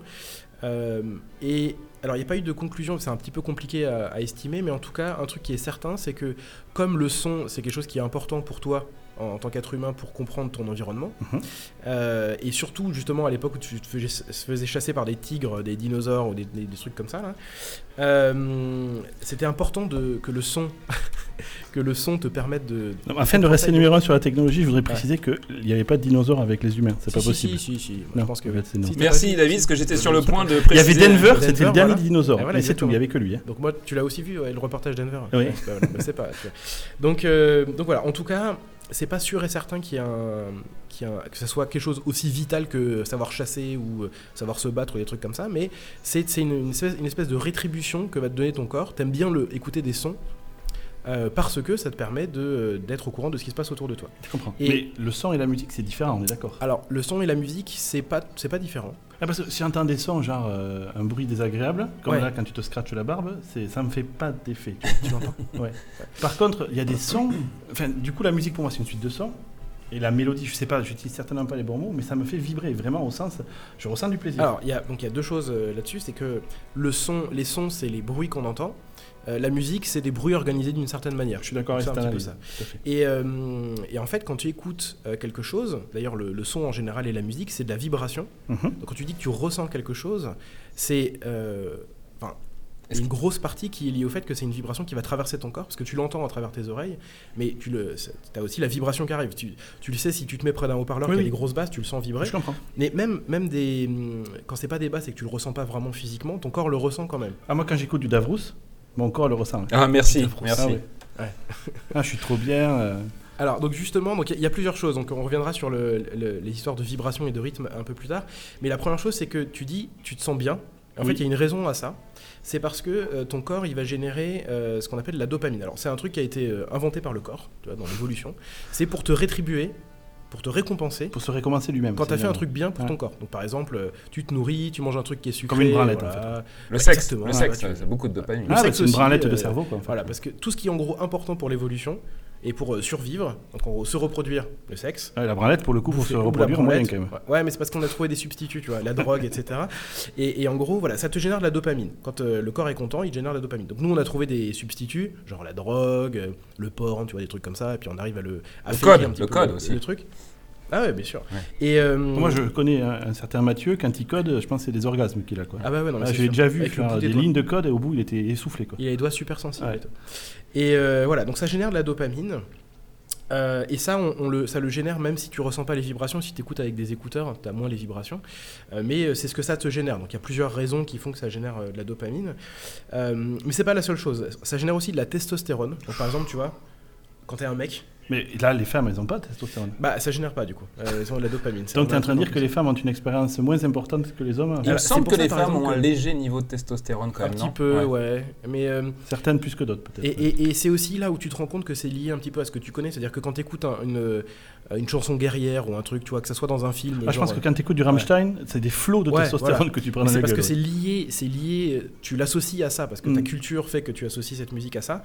Euh, et alors il n'y a pas eu de conclusion, c'est un petit peu compliqué à, à estimer, mais en tout cas un truc qui est certain c'est que comme le son c'est quelque chose qui est important pour toi en, en tant qu'être humain pour comprendre ton environnement mm-hmm. euh, et surtout justement à l'époque où tu te faisais, faisais chasser par des tigres, des dinosaures ou des, des, des trucs comme ça là, euh, c'était important de, que le son que le son te permette de... Non, afin de, de rester numéro un sur la technologie, je voudrais préciser ouais. qu'il n'y avait pas de dinosaures avec les humains. C'est si, pas si, possible. Si, si, si. Non, je pense que... si merci David, parce que j'étais sur le point de préciser... Il y avait Denver, Denver c'était le dernier voilà. dinosaure. Et voilà, c'est tout, il n'y avait que lui. Hein. Donc moi, tu l'as aussi vu, ouais, le reportage Denver. Oui. Ouais, bah, voilà, c'est pas... Donc, euh, donc voilà, en tout cas... C'est pas sûr et certain qu'il y a un, qu'il y a un, que ça soit quelque chose aussi vital que savoir chasser ou savoir se battre ou des trucs comme ça, mais c'est, c'est une, une, espèce, une espèce de rétribution que va te donner ton corps. T'aimes bien le, écouter des sons euh, parce que ça te permet de, d'être au courant de ce qui se passe autour de toi. Je comprends. Et mais le son et la musique, c'est différent, on est d'accord. Alors, le son et la musique, c'est pas, c'est pas différent. Ah, parce que si j'entends des sons, genre euh, un bruit désagréable, comme ouais. là quand tu te scratches la barbe, c'est, ça me fait pas d'effet. Tu l'entends ouais. Par contre, il y a des sons. Enfin, du coup, la musique pour moi, c'est une suite de sons. Et la mélodie, je sais pas, j'utilise certainement pas les bons mots, mais ça me fait vibrer vraiment au sens. Je ressens du plaisir. Alors, il y a donc il y a deux choses euh, là-dessus, c'est que le son, les sons, c'est les bruits qu'on entend. Euh, la musique, c'est des bruits organisés d'une certaine manière. Je suis d'accord avec ça. Un petit peu ça. Et, euh, et en fait, quand tu écoutes euh, quelque chose, d'ailleurs le, le son en général et la musique, c'est de la vibration. Mm-hmm. Donc quand tu dis que tu ressens quelque chose, c'est euh, une que... grosse partie qui est liée au fait que c'est une vibration qui va traverser ton corps, parce que tu l'entends à travers tes oreilles, mais tu as aussi la vibration qui arrive. Tu, tu le sais, si tu te mets près d'un haut-parleur, oui, qui oui. a des grosses basses, tu le sens vibrer. Je comprends. Mais même, même des, quand c'est pas des basses et que tu le ressens pas vraiment physiquement, ton corps le ressent quand même. Ah, moi, quand j'écoute du Davrous, mon corps le ressent. Ah merci, Davrous, merci. Ah, oui. ouais. ah, je suis trop bien. Euh... Alors donc justement, donc il y, y a plusieurs choses. Donc on reviendra sur le, le, les histoires de vibration et de rythme un peu plus tard. Mais la première chose, c'est que tu dis, tu te sens bien. En oui. fait, il y a une raison à ça. C'est parce que euh, ton corps, il va générer euh, ce qu'on appelle la dopamine. Alors c'est un truc qui a été euh, inventé par le corps, tu vois, dans l'évolution. C'est pour te rétribuer. Pour te récompenser. Pour se récompenser lui-même. Quand tu as fait bien. un truc bien pour ouais. ton corps. Donc par exemple, tu te nourris, tu manges un truc qui est sucré. Comme une branlette voilà. en fait. Le ouais, sexe, le sexe, ouais, tu... c'est beaucoup de dopamine. Ah, le sexe, c'est une branlette euh, de cerveau quoi. En fait. Voilà, parce que tout ce qui est en gros important pour l'évolution et pour euh, survivre, donc en gros se reproduire, le sexe. Ah, la branlette pour le coup, pour se reproduire, moyen quand même. Ouais, mais c'est parce qu'on a trouvé des substituts, tu vois, la drogue, et cetera. Et, et en gros, voilà, ça te génère de la dopamine. Quand euh, le corps est content, il génère de la dopamine. Donc nous, on a trouvé des substituts, genre la drogue, le porn, tu vois, des trucs comme ça, et puis on arrive à le à le code, un petit le peu code le, aussi, le truc. Ah ouais, bien sûr. Ouais. Et euh... moi, je connais un, un certain Mathieu, quand il code, je pense que c'est des orgasmes qu'il a quoi. Ah bah ouais, non, mais ah, je l'ai déjà vu Avec faire des, des lignes de code et au bout, il était essoufflé quoi. Il a les doigts super sensibles. Ouais. Et euh, voilà, donc ça génère de la dopamine. Euh, et ça, on, on le, ça le génère même si tu ressens pas les vibrations. Si tu écoutes avec des écouteurs, tu as moins les vibrations. Euh, mais c'est ce que ça te génère. Donc il y a plusieurs raisons qui font que ça génère euh, de la dopamine. Euh, mais c'est pas la seule chose. Ça génère aussi de la testostérone. Donc, par exemple, tu vois, quand t'es un mec. Mais là, les femmes, elles n'ont pas de testostérone. Bah, ça génère pas du coup. Euh, elles ont de la dopamine. Donc, tu es en train de dire que les femmes ont une expérience moins importante que les hommes. Il me voilà, semble que ça, les femmes ont que... un léger niveau de testostérone quand même. Un petit non peu, ouais. ouais. Mais euh... certaines plus que d'autres peut-être. Et, ouais. et, et c'est aussi là où tu te rends compte que c'est lié un petit peu à ce que tu connais, c'est-à-dire que quand tu écoutes un, une une chanson guerrière ou un truc, tu vois, que ça soit dans un film. Ah, genre, je pense que quand tu écoutes du Rammstein, ouais. c'est des flots de ouais, testostérone voilà. que tu prends. Mais dans c'est la parce gueule, que ouais. c'est lié, c'est lié. Tu l'associes à ça parce que ta culture fait que tu associes cette musique à ça.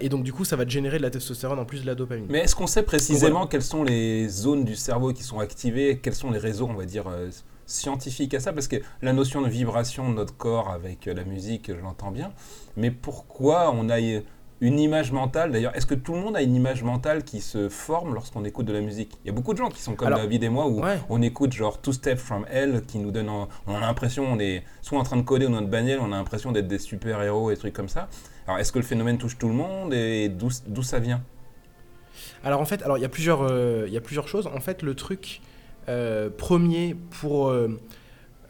Et donc du coup, ça va te générer de la testostérone en plus de la dopamine. Mais est-ce qu'on sait précisément ouais. quelles sont les zones du cerveau qui sont activées, quels sont les réseaux, on va dire, euh, scientifiques à ça? Parce que la notion de vibration de notre corps avec euh, la musique, je l'entends bien, mais pourquoi on a une image mentale, d'ailleurs, est-ce que tout le monde a une image mentale qui se forme lorsqu'on écoute de la musique? Il y a beaucoup de gens qui sont comme Alors, David et moi, où ouais. on écoute genre Two Steps From Hell, qui nous donne, en, on a l'impression, on est soit en train de coder ou dans notre bagnole, on a l'impression d'être des super-héros et des trucs comme ça. Alors, est-ce que le phénomène touche tout le monde et d'où, d'où ça vient? Alors en fait, alors il y a plusieurs, euh, il y a plusieurs choses. En fait, le truc euh, premier pour, enfin, euh,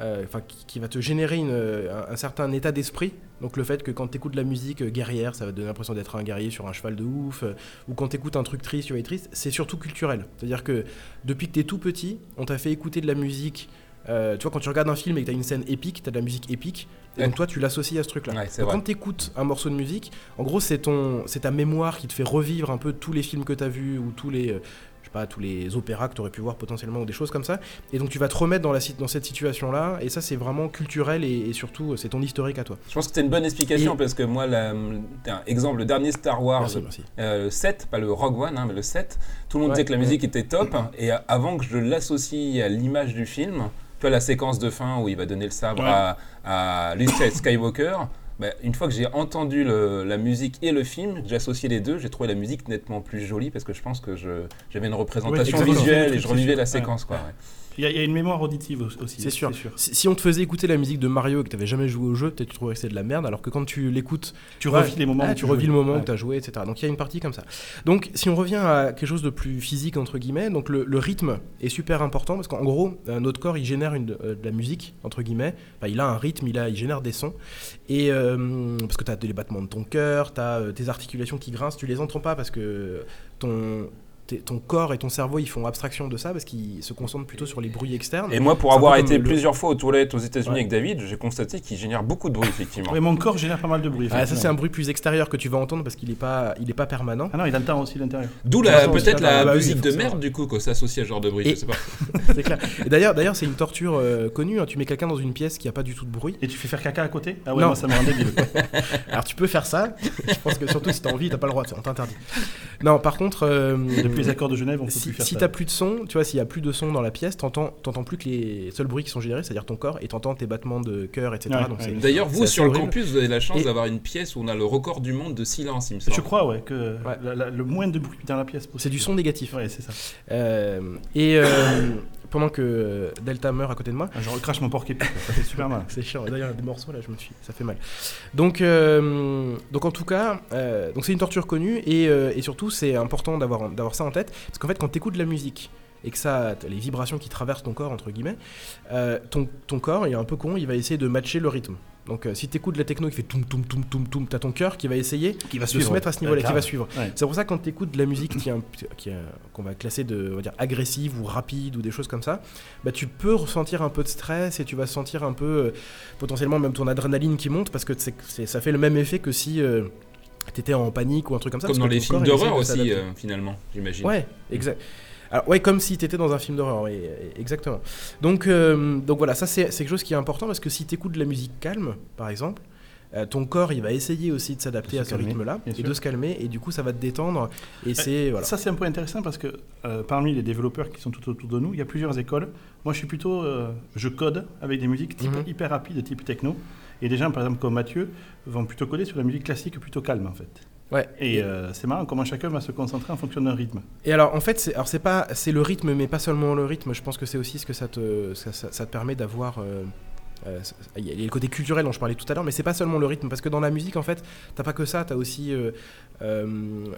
euh, qui, qui va te générer une, un, un certain état d'esprit. Donc le fait que quand t'écoutes de la musique euh, guerrière, ça va te donner l'impression d'être un guerrier sur un cheval de ouf, euh, ou quand t'écoutes un truc triste, tu vas être triste. C'est surtout culturel. C'est-à-dire que depuis que t'es tout petit, on t'a fait écouter de la musique. Euh, tu vois, quand tu regardes un film et que t'as une scène épique, t'as de la musique épique, et ouais. donc toi tu l'associes à ce truc-là. Ouais, donc, quand t'écoutes un morceau de musique, en gros c'est ton, c'est ta mémoire qui te fait revivre un peu tous les films que t'as vus ou tous les, euh, je sais pas, tous les opéras que t'aurais pu voir potentiellement ou des choses comme ça. Et donc tu vas te remettre dans la dans cette situation-là. Et ça c'est vraiment culturel et, et surtout c'est ton historique à toi. Je pense que c'est une bonne explication et... parce que moi, la, un exemple, le dernier Star Wars, merci, merci. Euh, le sept, pas le Rogue One, hein, mais le sept. Tout le monde ouais, disait que la musique ouais. était top. Mmh. Et avant que je l'associe à l'image du film. Tu vois, la séquence de fin où il va donner le sabre ouais. à, à Luke Skywalker, bah, une fois que j'ai entendu le, la musique et le film, j'ai associé les deux, j'ai trouvé la musique nettement plus jolie parce que je pense que je, j'avais une représentation oui, visuelle et je revivais la séquence. Ouais. Quoi, ouais. Il y, y a une mémoire auditive aussi. C'est sûr. C'est sûr. Si, si on te faisait écouter la musique de Mario et que tu n'avais jamais joué au jeu, peut-être que tu trouverais que c'était de la merde, alors que quand tu l'écoutes, tu ouais, revis les moments, ah, où tu revis le moment ouais. où tu as joué, et cetera. Donc il y a une partie comme ça. Donc si on revient à quelque chose de plus physique, entre guillemets, donc le, le rythme est super important parce qu'en gros, euh, notre corps, il génère une, euh, de la musique, entre guillemets. Enfin, il a un rythme, il, a, il génère des sons. Et, euh, parce que tu as les battements de ton cœur, tu as euh, tes articulations qui grincent, tu les entends pas parce que ton... ton corps et ton cerveau, ils font abstraction de ça parce qu'ils se concentrent plutôt sur les bruits externes. Et moi, pour c'est avoir été le... plusieurs fois aux toilettes aux États-Unis ouais. avec David, j'ai constaté qu'il génère beaucoup de bruit, effectivement. Et mon corps génère pas mal de bruit. Ah, ça, c'est un bruit plus extérieur que tu vas entendre parce qu'il n'est pas, il est pas permanent. Ah non, il entend aussi l'intérieur. D'où la, façon, peut-être la, la musique de merde, du coup, quand ça associe à ce genre de bruit. Et... Je sais pas. C'est clair. Et d'ailleurs, d'ailleurs, c'est une torture euh, connue. Hein. Tu mets quelqu'un dans une pièce qui n'a pas du tout de bruit. Et tu fais faire caca à côté ? Ah ouais, non. Moi, ça me rend débile. Alors, tu peux faire ça. Je pense que surtout si tu as envie, tu n'as pas le droit. On t'interdit. Non, par contre. Les accords de Genève, on peut si, plus faire si ça. Si t'as plus de son, tu vois, s'il y a plus de son dans la pièce, t'entends, t'entends plus que les seuls bruits qui sont générés, c'est-à-dire ton corps, et t'entends tes battements de cœur, et cetera. Ouais, donc ouais. C'est, d'ailleurs, vous, sur le campus, vous avez la chance et... d'avoir une pièce où on a le record du monde de silence, il me semble. Je crois, ouais, que ouais. La, la, le moins de bruit dans la pièce possible. C'est du son négatif. Ouais, c'est ça. Euh, et euh, pendant que Delta meurt à côté de moi, ah, je recrache mon porc-épic. Ça fait super mal. C'est chiant. D'ailleurs, il y a des morceaux là, je me suis, ça fait mal. Donc, euh, donc en tout cas, euh, donc c'est une torture connue, et, euh, et surtout, c'est important d'avoir d'avoir ça en tête, parce qu'en fait quand t'écoutes de la musique et que ça, les vibrations qui traversent ton corps entre guillemets, euh, ton, ton corps il est un peu con, il va essayer de matcher le rythme. Donc euh, si t'écoutes de la techno qui fait toum toum toum toum toum, t'as ton cœur qui va essayer qui va de suivre, se mettre à ce niveau-là, qui va suivre. Ouais. C'est pour ça que quand t'écoutes de la musique qui est un, qui est, qu'on va classer de, on va dire agressive ou rapide ou des choses comme ça, bah tu peux ressentir un peu de stress et tu vas sentir un peu euh, potentiellement même ton adrénaline qui monte parce que c'est, c'est, ça fait le même effet que si euh, t'étais en panique ou un truc comme ça. Comme dans les films d'horreur aussi, euh, finalement, j'imagine. Ouais, exact. Alors, ouais, comme si t'étais dans un film d'horreur, ouais, exactement. Donc, euh, donc voilà, ça c'est, c'est quelque chose qui est important parce que si t'écoutes de la musique calme, par exemple, euh, ton corps il va essayer aussi de s'adapter à ce calmer, rythme-là et sûr. de se calmer et du coup ça va te détendre. Et euh, c'est voilà. Ça c'est un point intéressant parce que euh, parmi les développeurs qui sont tout autour de nous, il y a plusieurs écoles. Moi je suis plutôt, euh, je code avec des musiques type mm-hmm. hyper rapides, type techno. Et des gens, par exemple, comme Mathieu, vont plutôt coder sur la musique classique plutôt calme, en fait. Ouais. Et euh, c'est marrant comment chacun va se concentrer en fonction d'un rythme. Et alors, en fait, c'est, alors c'est, pas, c'est le rythme, mais pas seulement le rythme. Je pense que c'est aussi ce que ça te, ça, ça, ça te permet d'avoir... Euh Euh, il y a le côté culturel dont je parlais tout à l'heure, mais c'est pas seulement le rythme, parce que dans la musique en fait t'as pas que ça, t'as aussi euh, euh,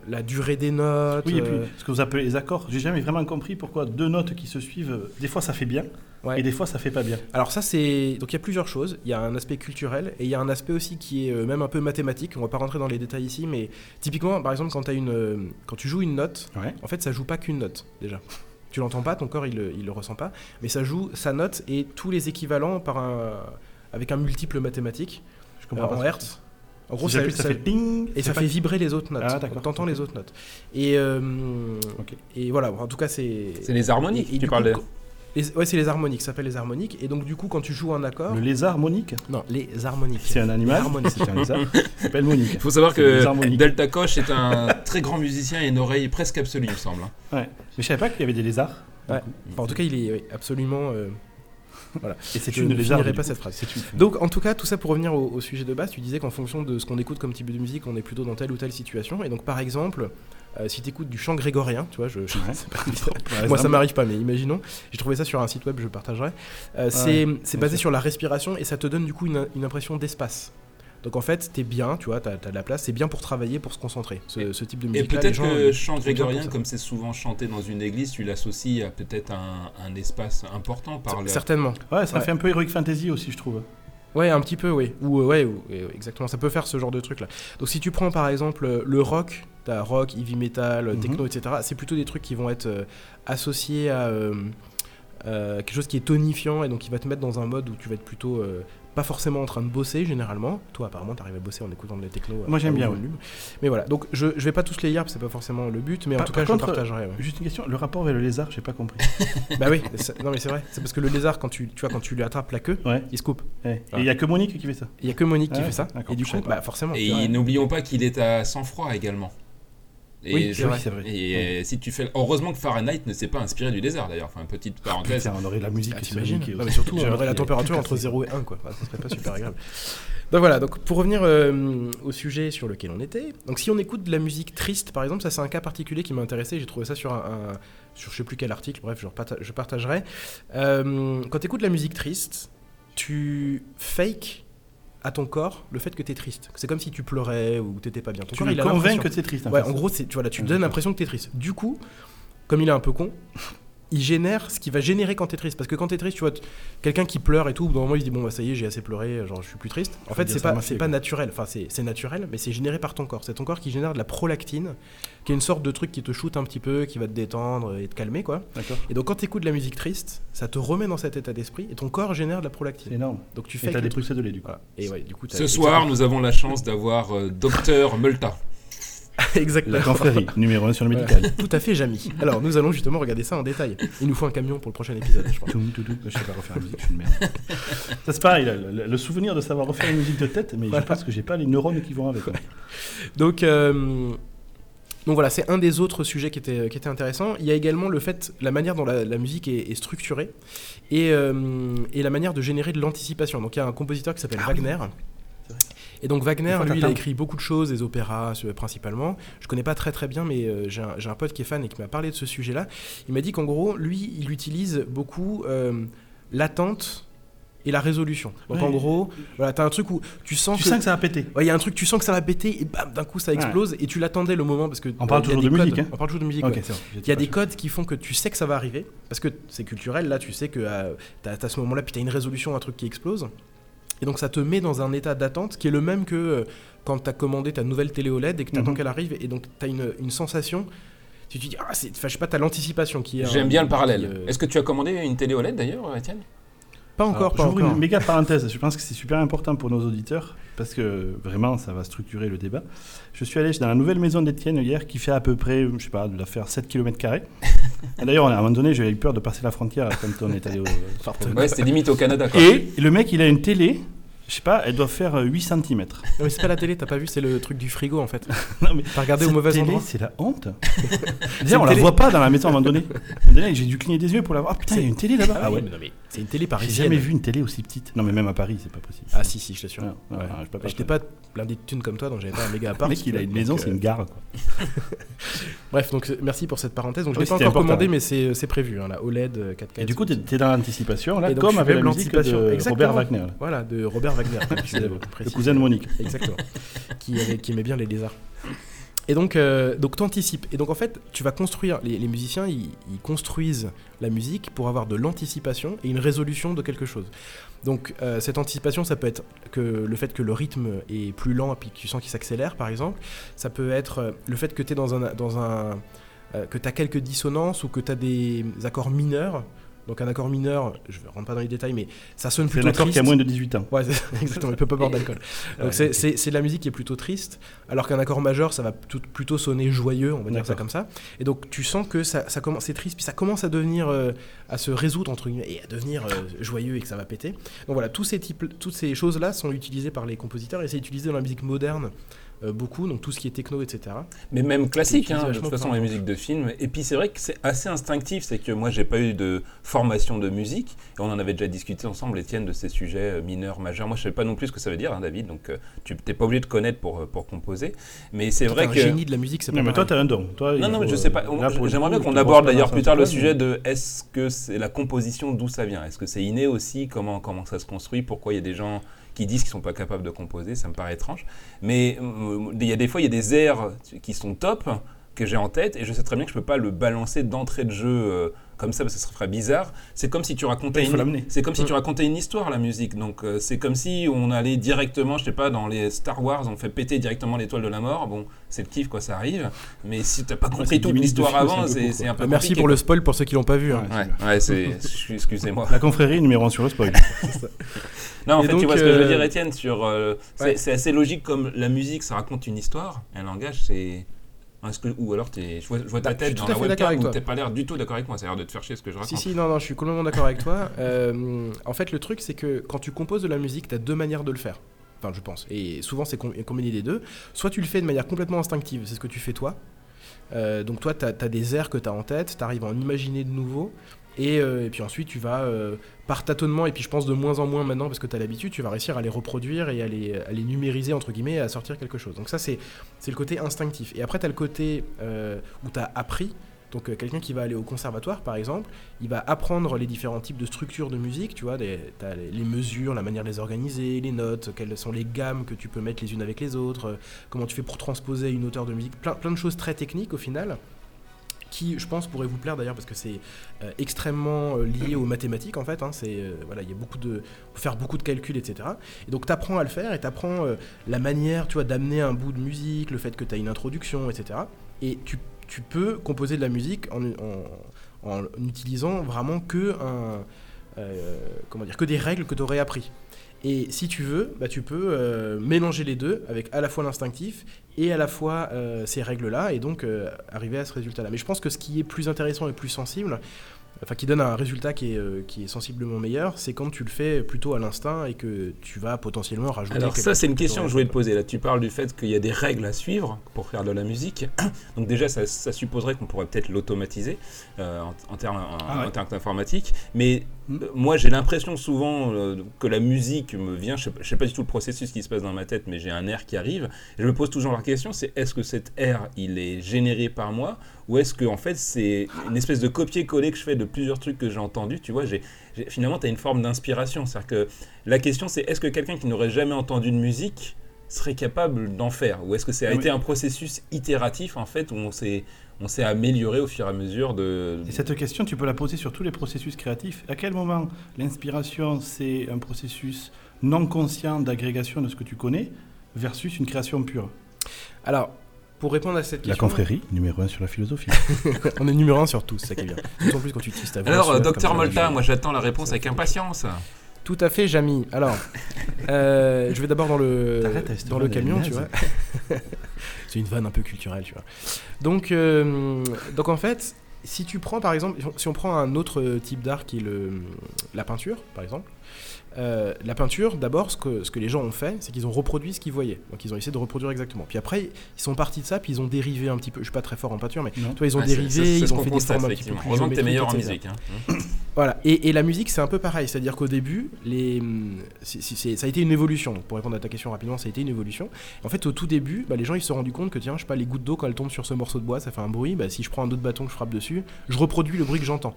la durée des notes. Oui, et puis euh... ce que vous appelez les accords, j'ai jamais vraiment compris pourquoi deux notes qui se suivent, des fois ça fait bien ouais. et des fois ça fait pas bien. Alors ça c'est, donc il y a plusieurs choses, il y a un aspect culturel et il y a un aspect aussi qui est même un peu mathématique, on va pas rentrer dans les détails ici, mais typiquement par exemple quand, t'as une... quand tu joues une note, ouais. en fait ça joue pas qu'une note déjà. Tu l'entends pas, ton corps il le, il le ressent pas, mais ça joue sa note et tous les équivalents par un, avec un multiple mathématique je comprends euh, en hertz. En gros, si ça, ça, ça fait ping et ça fait vibrer les autres notes. Ah, donc, t'entends okay. les autres notes. Et, euh, okay. et voilà, en tout cas c'est. C'est les harmoniques. Et, et tu parlais. Coup, les, ouais, c'est les harmoniques. Ça s'appelle les harmoniques. Et donc du coup, quand tu joues un accord. Le lézard monique ? Non, les harmoniques. C'est un animal. C'est un lézard. Ça s'appelle monique. Il faut savoir que Delta Koch est un très grand musicien et une oreille presque absolue, il me semble. Ouais. Mais je savais pas qu'il y avait des lézards. Ouais. Enfin, en tout cas, il est absolument. Euh... Voilà. Et c'est je une ne lézard, finirai pas cette phrase. Une... Donc, en tout cas, tout ça pour revenir au, au sujet de base, tu disais qu'en fonction de ce qu'on écoute comme type de musique, on est plutôt dans telle ou telle situation. Et donc, par exemple, euh, si tu écoutes du chant grégorien, tu vois, je, je... Ouais. Pas... moi ça m'arrive pas, mais imaginons. J'ai trouvé ça sur un site web, je partagerai. Euh, ouais, c'est, c'est basé sur la respiration et ça te donne du coup une, une impression d'espace. Donc en fait, t'es bien, tu vois, t'as, t'as de la place, c'est bien pour travailler, pour se concentrer, ce, ce type de musique. Et peut-être gens, que chant grégorien, comme c'est souvent chanté dans une église, tu l'associes à peut-être un, un espace important par C- le... Certainement. Ouais, ça ouais. fait un peu Heroic Fantasy aussi, je trouve. Ouais, un petit peu, oui. Ou, ouais, ou, exactement, ça peut faire ce genre de truc-là. Donc si tu prends par exemple le rock, t'as rock, heavy metal, mm-hmm. techno, et cetera, c'est plutôt des trucs qui vont être euh, associés à euh, euh, quelque chose qui est tonifiant et donc qui va te mettre dans un mode où tu vas être plutôt... Euh, pas forcément en train de bosser généralement. Toi apparemment t'arrives à bosser en écoutant de la techno. Moi j'aime bien ouais. Mais voilà, donc je, je vais pas tous les lire, c'est pas forcément le but, mais pa- en tout cas contre, je partagerai. Ouais. Juste une question, le rapport avec le lézard, j'ai pas compris. Bah oui, non mais c'est vrai, c'est parce que le lézard quand tu, tu vois quand tu lui attrapes la queue, ouais. il se coupe. Ouais. Voilà. Et il y a que Monique qui fait ça. Il y a que Monique ah, qui ouais. fait ça. D'accord, et du coup, bah forcément. Et, et n'oublions pas qu'il est à sang-froid également. Et oui, c'est vrai, c'est vrai. Et oui. Si tu fais, heureusement que Fahrenheit ne s'est pas inspiré du désert d'ailleurs. Enfin, petite parenthèse. Putain, on aurait de la musique, ah, t'imagines. Non, mais surtout, on aurait la température entre zéro et un, quoi. Enfin, ça serait pas super agréable. Donc voilà. Donc pour revenir euh, au sujet sur lequel on était. Donc si on écoute de la musique triste, par exemple, ça c'est un cas particulier qui m'a intéressé. J'ai trouvé ça sur un, un sur je sais plus quel article. Bref, je, reparta- je partagerai. Euh, quand t'écoutes de la musique triste, tu fakes à ton corps le fait que t'es triste. C'est comme si tu pleurais ou t'étais pas bien. Ton tu corps, il a l'impression que t'es triste. Ouais, en gros, c'est, tu vois, là, tu ouais, donnes l'impression que t'es triste. Du coup, comme il est un peu con, il génère ce qui va générer quand t'es triste. Parce que quand t'es triste, tu vois, t- quelqu'un qui pleure et tout, dans un moment, il se dit bon, bah, ça y est, j'ai assez pleuré, genre, je suis plus triste. En fait, c'est pas, c'est pas naturel. Enfin, c'est, c'est naturel, mais c'est généré par ton corps. C'est ton corps qui génère de la prolactine, qui est une sorte de truc qui te shoot un petit peu, qui va te détendre et te calmer, quoi. D'accord. Et donc, quand t'écoutes de la musique triste, ça te remet dans cet état d'esprit et ton corps génère de la prolactine. C'est énorme. Donc, tu fais. Et t'as des trucs isolés, du coup. Voilà. Et ouais, du coup, t'as ce soir, nous avons la chance d'avoir euh, Docteur Meulta. Exactement. La confrérie, numéro un sur le médical. Voilà. Tout à fait, Jamy. Alors, nous allons justement regarder ça en détail. Il nous faut un camion pour le prochain épisode, je crois. Je sais pas refaire la musique, je suis une merde. Ça, c'est pareil, le, le souvenir de savoir refaire une musique de tête, mais voilà. Je pense que j'ai pas les neurones qui vont avec. Ouais. Donc, euh, donc voilà, c'est un des autres sujets qui était, qui était intéressant. Il y a également le fait, la manière dont la, la musique est, est structurée et, euh, et la manière de générer de l'anticipation. Donc, il y a un compositeur qui s'appelle ah, Wagner. Oui. Et donc Wagner, lui, il a écrit beaucoup de choses, des opéras principalement. Je connais pas très très bien, mais euh, j'ai, un, j'ai un pote qui est fan et qui m'a parlé de ce sujet-là. Il m'a dit qu'en gros, lui, il utilise beaucoup euh, l'attente et la résolution. Donc ouais, en gros, voilà, t'as un truc où tu sens tu que... Tu sens que ça va péter. Ouais, il y a un truc, tu sens que ça va péter et bam, d'un coup, ça explose. Ouais. Et tu l'attendais le moment parce que... On parle toujours de musique, hein. On parle toujours de musique, okay, ouais. Il y a des codes qui font que tu sais que ça va arriver, parce que c'est culturel, là, tu sais que euh, t'as, t'as ce moment-là, puis t'as une résolution, un truc qui explose. Et donc ça te met dans un état d'attente qui est le même que euh, quand t'as commandé ta nouvelle télé O L E D et que t'attends mmh. qu'elle arrive, et donc t'as une, une sensation, tu te dis, ah, c'est, je sais pas, t'as l'anticipation qui est... J'aime un, bien le parallèle. Qui, euh... Est-ce que tu as commandé une télé O L E D d'ailleurs, Étienne ? Pas encore, Alors, pas j'ouvre encore. J'ouvre une méga parenthèse, je pense que c'est super important pour nos auditeurs, parce que vraiment ça va structurer le débat. Je suis allé dans la nouvelle maison d'Étienne hier, qui fait à peu près, je sais pas, de la faire sept kilomètres carrés. D'ailleurs, à un moment donné, j'avais eu peur de passer la frontière quand on est allé au... Ouais, c'était limite au Canada, quoi. Et le mec, il a une télé, je sais pas, elle doit faire huit centimètres. Non, mais c'est pas la télé, t'as pas vu, c'est le truc du frigo, en fait. Non, mais t'as regardé au mauvais télé, endroit. C'est la honte. D'ailleurs, on télé. La voit pas dans la maison, à un moment donné. Là, j'ai dû cligner des yeux pour la voir. Ah, putain, il y a une télé là-bas. Ah ouais, mais non, mais c'est une télé parisienne. J'ai jamais vu une télé aussi petite. Non, mais même à Paris, c'est pas possible. Ah si, si, je t'assure. Non, non, ouais. non, je j'étais pas blindé de thunes comme toi, donc j'avais pas un méga appart. Le mec, il a une maison, c'est une gare, quoi. Bref, donc merci pour cette parenthèse. Donc je l'ai pas encore commandé, mais c'est prévu, la O L E D quatre K. Et du coup, t'es dans l'anticipation, là, comme avec la musique de Robert Wagner. Voilà, de Robert Wagner, le cousin de Monique, exactement, qui, avait, qui aimait bien les lézards. Et donc, euh, donc t'anticipes. Et donc en fait, tu vas construire. Les, les musiciens, ils, ils construisent la musique pour avoir de l'anticipation et une résolution de quelque chose. Donc euh, cette anticipation, ça peut être que le fait que le rythme est plus lent et puis que tu sens qu'il s'accélère, par exemple. Ça peut être le fait que t'es dans un, dans un, euh, que t'as quelques dissonances ou que t'as des accords mineurs. Donc un accord mineur, je ne rentre pas dans les détails, mais ça sonne plutôt triste. C'est un accord qui a moins de dix-huit ans. Ouais, exactement, il ne peut pas boire d'alcool. Donc c'est, c'est, c'est de la musique qui est plutôt triste, alors qu'un accord majeur, ça va tout, plutôt sonner joyeux, on va dire D'accord. ça comme ça. Et donc tu sens que ça, ça commence, c'est triste, puis ça commence à devenir, euh, à se résoudre, entre guillemets, et à devenir euh, joyeux et que ça va péter. Donc voilà, tous ces types, toutes ces choses-là sont utilisées par les compositeurs et c'est utilisé dans la musique moderne. Beaucoup, donc tout ce qui est techno, et cetera. Mais même classique, hein, de toute façon, les musiques de films. Et puis c'est vrai que c'est assez instinctif, c'est que moi, j'ai pas eu de formation de musique. Et on en avait déjà discuté ensemble, Étienne, de ces sujets mineurs, majeurs. Moi, je sais pas non plus ce que ça veut dire, hein, David. Donc, tu t'es pas obligé de connaître pour pour composer. Mais c'est vrai que un génie de la musique, c'est pas. Non, mais toi, t'as un don. Toi, non, non, mais je sais pas. J'aimerais bien qu'on aborde d'ailleurs plus tard le sujet de est-ce que c'est la composition, d'où ça vient, est-ce que c'est inné aussi, comment comment ça se construit, pourquoi il y a des gens qui disent qu'ils sont pas capables de composer, ça me paraît étrange. Mais il y a des fois, il y a des airs qui sont top, que j'ai en tête, et je sais très bien que je peux pas le balancer d'entrée de jeu euh, comme ça, parce que ça serait bizarre. C'est comme si tu racontais, une... c'est comme si ouais. tu racontais une histoire, la musique. Donc euh, c'est comme si on allait directement, je sais pas, dans les Star Wars, on fait péter directement l'étoile de la mort. Bon, c'est le kiff, quoi, ça arrive. Mais si t'as pas ouais, compris toute l'histoire film, avant, c'est, c'est, beaucoup, c'est un peu Merci compliqué. Pour le spoil pour ceux qui l'ont pas vu. Hein. Ouais, ouais, c'est... excusez-moi. La confrérie numéro un sur le spoil. C'est ça. Non, en et fait, donc, tu vois euh... ce que je veux dire, Étienne, sur euh, c'est, ouais. c'est assez logique comme la musique, ça raconte une histoire, un langage, c'est... Que, ou alors t'es, je vois, je vois ta tête dans la webcam où t'as pas l'air du tout d'accord avec moi, ça a l'air de te faire chier ce que je raconte. Si, si, non, non, je suis complètement d'accord avec toi. Euh, en fait, le truc, c'est que quand tu composes de la musique, t'as deux manières de le faire. Enfin, je pense. Et souvent, c'est com- combiné des deux. Soit tu le fais de manière complètement instinctive, c'est ce que tu fais toi. Euh, donc toi, tu as des airs que tu as en tête, tu arrives à en imaginer de nouveau. Et, euh, et puis ensuite, tu vas, euh, par tâtonnement, et puis je pense de moins en moins maintenant, parce que tu as l'habitude, tu vas réussir à les reproduire et à les, à les numériser, entre guillemets, et à sortir quelque chose. Donc ça, c'est, c'est le côté instinctif. Et après, tu as le côté euh, où tu as appris. Donc euh, quelqu'un qui va aller au conservatoire, par exemple, il va apprendre les différents types de structures de musique, tu vois, des, t'as les, les mesures, la manière de les organiser, les notes, quelles sont les gammes que tu peux mettre les unes avec les autres, euh, comment tu fais pour transposer une hauteur de musique, plein, plein de choses très techniques au final, qui, je pense, pourrait vous plaire d'ailleurs, parce que c'est euh, extrêmement euh, lié aux mathématiques, en fait, hein, c'est, euh, voilà, il y a beaucoup de... faut faire beaucoup de calculs, et cetera. Et donc, t'apprends à le faire, et t'apprends euh, la manière, tu vois, d'amener un bout de musique, le fait que t'as une introduction, et cetera. Et tu tu peux composer de la musique en, en, en utilisant vraiment que, un, euh, comment dire, que des règles que tu aurais apprises. Et si tu veux, bah, tu peux euh, mélanger les deux avec à la fois l'instinctif et à la fois euh, ces règles-là et donc euh, arriver à ce résultat-là. Mais je pense que ce qui est plus intéressant et plus sensible, enfin qui donne un résultat qui est, euh, qui est sensiblement meilleur, c'est quand tu le fais plutôt à l'instinct et que tu vas potentiellement rajouter... Alors ça, c'est une question que je voulais te poser. Là, tu parles du fait qu'il y a des règles à suivre pour faire de la musique. Donc déjà, ça, ça supposerait qu'on pourrait peut-être l'automatiser euh, en, en termes ah, ouais. terme informatiques. Mais mmh. euh, moi, j'ai l'impression souvent euh, que la musique me vient... Je ne sais, sais pas du tout le processus qui se passe dans ma tête, mais j'ai un air qui arrive. Et je me pose toujours la question, c'est est-ce que cet air, il est généré par moi ou est-ce que en fait, c'est une espèce de copier-coller que je fais de plusieurs trucs que j'ai entendus, tu vois, j'ai, j'ai, finalement, tu as une forme d'inspiration. C'est-à-dire que la question, c'est est-ce que quelqu'un qui n'aurait jamais entendu de musique serait capable d'en faire ? Ou est-ce que ça a oui. été un processus itératif, en fait, où on s'est, on s'est amélioré au fur et à mesure de... Et cette question, tu peux la poser sur tous les processus créatifs. À quel moment l'inspiration, c'est un processus non conscient d'agrégation de ce que tu connais versus une création pure ? Alors... Pour répondre à cette question... La confrérie, numéro un sur la philosophie. On est numéro un sur tous, ça qui est bien. D'autant plus quand tu utilises ta voix. Alors, docteur Meulta, moi j'attends la réponse ça, avec impatience. Tout à fait, Jamy. Alors, euh, je vais d'abord dans le, dans le camion, tu vois. C'est une vanne un peu culturelle, tu vois. Donc, euh, donc en fait, si tu prends par exemple... Si on prend un autre type d'art qui est le, la peinture, par exemple... Euh, la peinture, d'abord, ce que, ce que les gens ont fait, c'est qu'ils ont reproduit ce qu'ils voyaient. Donc, ils ont essayé de reproduire exactement. Puis après, ils sont partis de ça, puis ils ont dérivé un petit peu. Je suis pas très fort en peinture, mais toi, ils ont ah, dérivé, c'est, c'est, c'est ils ont fait des formes un petit peu plus... Heureusement que t'es meilleur en musique. Hein. Voilà. Et, et la musique, c'est un peu pareil. C'est-à-dire qu'au début, les, c'est, c'est, ça a été une évolution. Donc, pour répondre à ta question rapidement, ça a été une évolution. En fait, au tout début, bah, les gens, ils se sont rendus compte que, tiens, je sais pas, les gouttes d'eau, quand elles tombent sur ce morceau de bois, ça fait un bruit. Bah, si je prends un autre bâton que je frappe dessus, je reproduis le bruit que j'entends.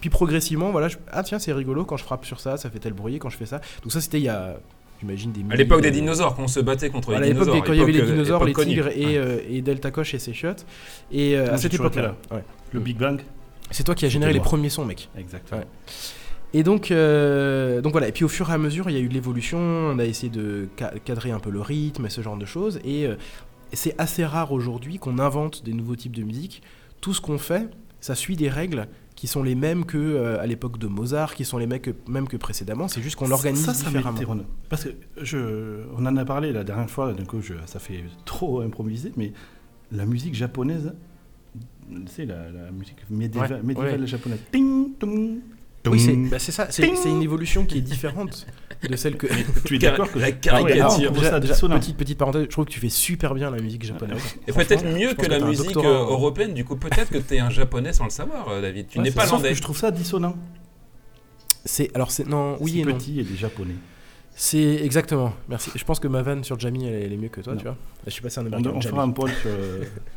Puis progressivement, voilà, je... ah tiens, c'est rigolo, quand je frappe sur ça, ça fait tel bruit, quand je fais ça. Donc ça, c'était il y a, j'imagine, des milliers... À l'époque des dinosaures, quand on se battait contre les dinosaures. À l'époque, quand il y avait les dinosaures, les tigres et, euh, et Delta Koch et ses chiottes. Et euh, à cette époque-là, ouais. Le Big Bang. C'est toi qui as généré les premiers sons, mec. Exactement. Ouais. Et donc, euh, donc voilà. Et puis au fur et à mesure, il y a eu de l'évolution, on a essayé de ca- cadrer un peu le rythme et ce genre de choses. Et euh, c'est assez rare aujourd'hui qu'on invente des nouveaux types de musique. Tout ce qu'on fait, ça suit des règles qui sont les mêmes qu'à euh, l'époque de Mozart, qui sont les mêmes que, même que précédemment, c'est juste qu'on l'organise ça, ça différemment. M'étonne. Parce que je, on en a parlé la dernière fois, d'un coup je, ça fait trop improviser, mais la musique japonaise, c'est la, la musique médiévale, ouais, médiévale ouais. japonaise. Ding, dong. Oui, c'est, bah c'est ça, c'est, c'est une évolution qui est différente de celle que... Tu es d'accord que la caricature... Ouais, déjà, déjà, petite, petite parenthèse, je trouve que tu fais super bien la musique japonaise. Et peut-être mieux que, que la musique doctorat... européenne, du coup peut-être que t'es un japonais sans le savoir, David, tu ouais, n'es pas landais. Je trouve ça dissonant. C'est, alors c'est, non, oui c'est et non. C'est petit et des japonais. C'est exactement, merci. Je pense que ma vanne sur Jamy, elle, elle est mieux que toi, non. Tu vois. Je suis passé un américain. On, on fera un poll sur,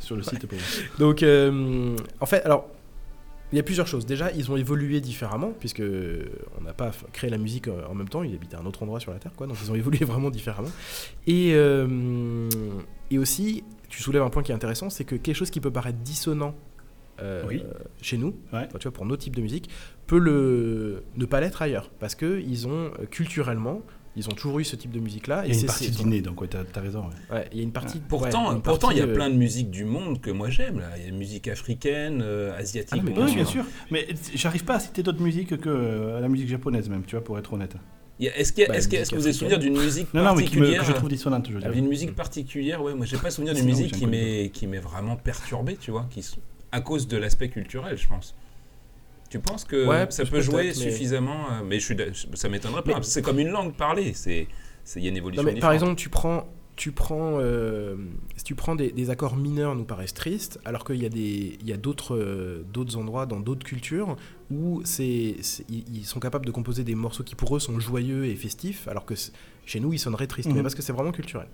sur le site. Ouais. Pour vous. Donc, euh, en fait, alors... Il y a plusieurs choses. Déjà, ils ont évolué différemment, puisque on n'a pas créé la musique en même temps. Ils habitaient à un autre endroit sur la Terre, quoi. Donc, ils ont évolué vraiment différemment. Et, euh, et aussi, tu soulèves un point qui est intéressant, c'est que quelque chose qui peut paraître dissonant euh, oui. chez nous, ouais. tu vois, pour nos types de musique, peut le, ne pas l'être ailleurs, parce que ils ont culturellement. Ils ont toujours eu ce type de musique-là. Il y a une partie d'inné, donc ouais, t'as, t'as raison. Ouais. Ouais, y a une partie, ouais. Pourtant, ouais, pourtant, il y a euh... plein de musiques du monde que moi j'aime. Il y a musique africaine, euh, asiatique. Ah, mais oui, bien sûr. Mais j'arrive pas à citer d'autres musiques que euh, la musique japonaise même, tu vois, pour être honnête. Y a, est-ce, qu'il y a, bah, est-ce, que, est-ce que vous avez souvenir d'une musique non, particulière non, mais me, que je trouve dissonante, je veux dire. Une musique particulière, ouais. Moi, j'ai pas souvenir d'une musique qui m'est, qui m'est vraiment perturbée, tu vois, qui, à cause de l'aspect culturel, je pense. Tu penses que ouais, ça peut jouer mais... suffisamment, mais je suis, ça m'étonnerait pas. Mais... C'est comme une langue parlée, c'est, il y a une évolution. Non, mais par exemple, tu prends, tu prends, euh, si tu prends des, des accords mineurs nous paraissent tristes, alors qu'il y a, des, il y a d'autres, euh, d'autres endroits, dans d'autres cultures, où c'est, c'est, ils sont capables de composer des morceaux qui pour eux sont joyeux et festifs, alors que chez nous ils sonneraient tristes, mmh. mais parce que c'est vraiment culturel.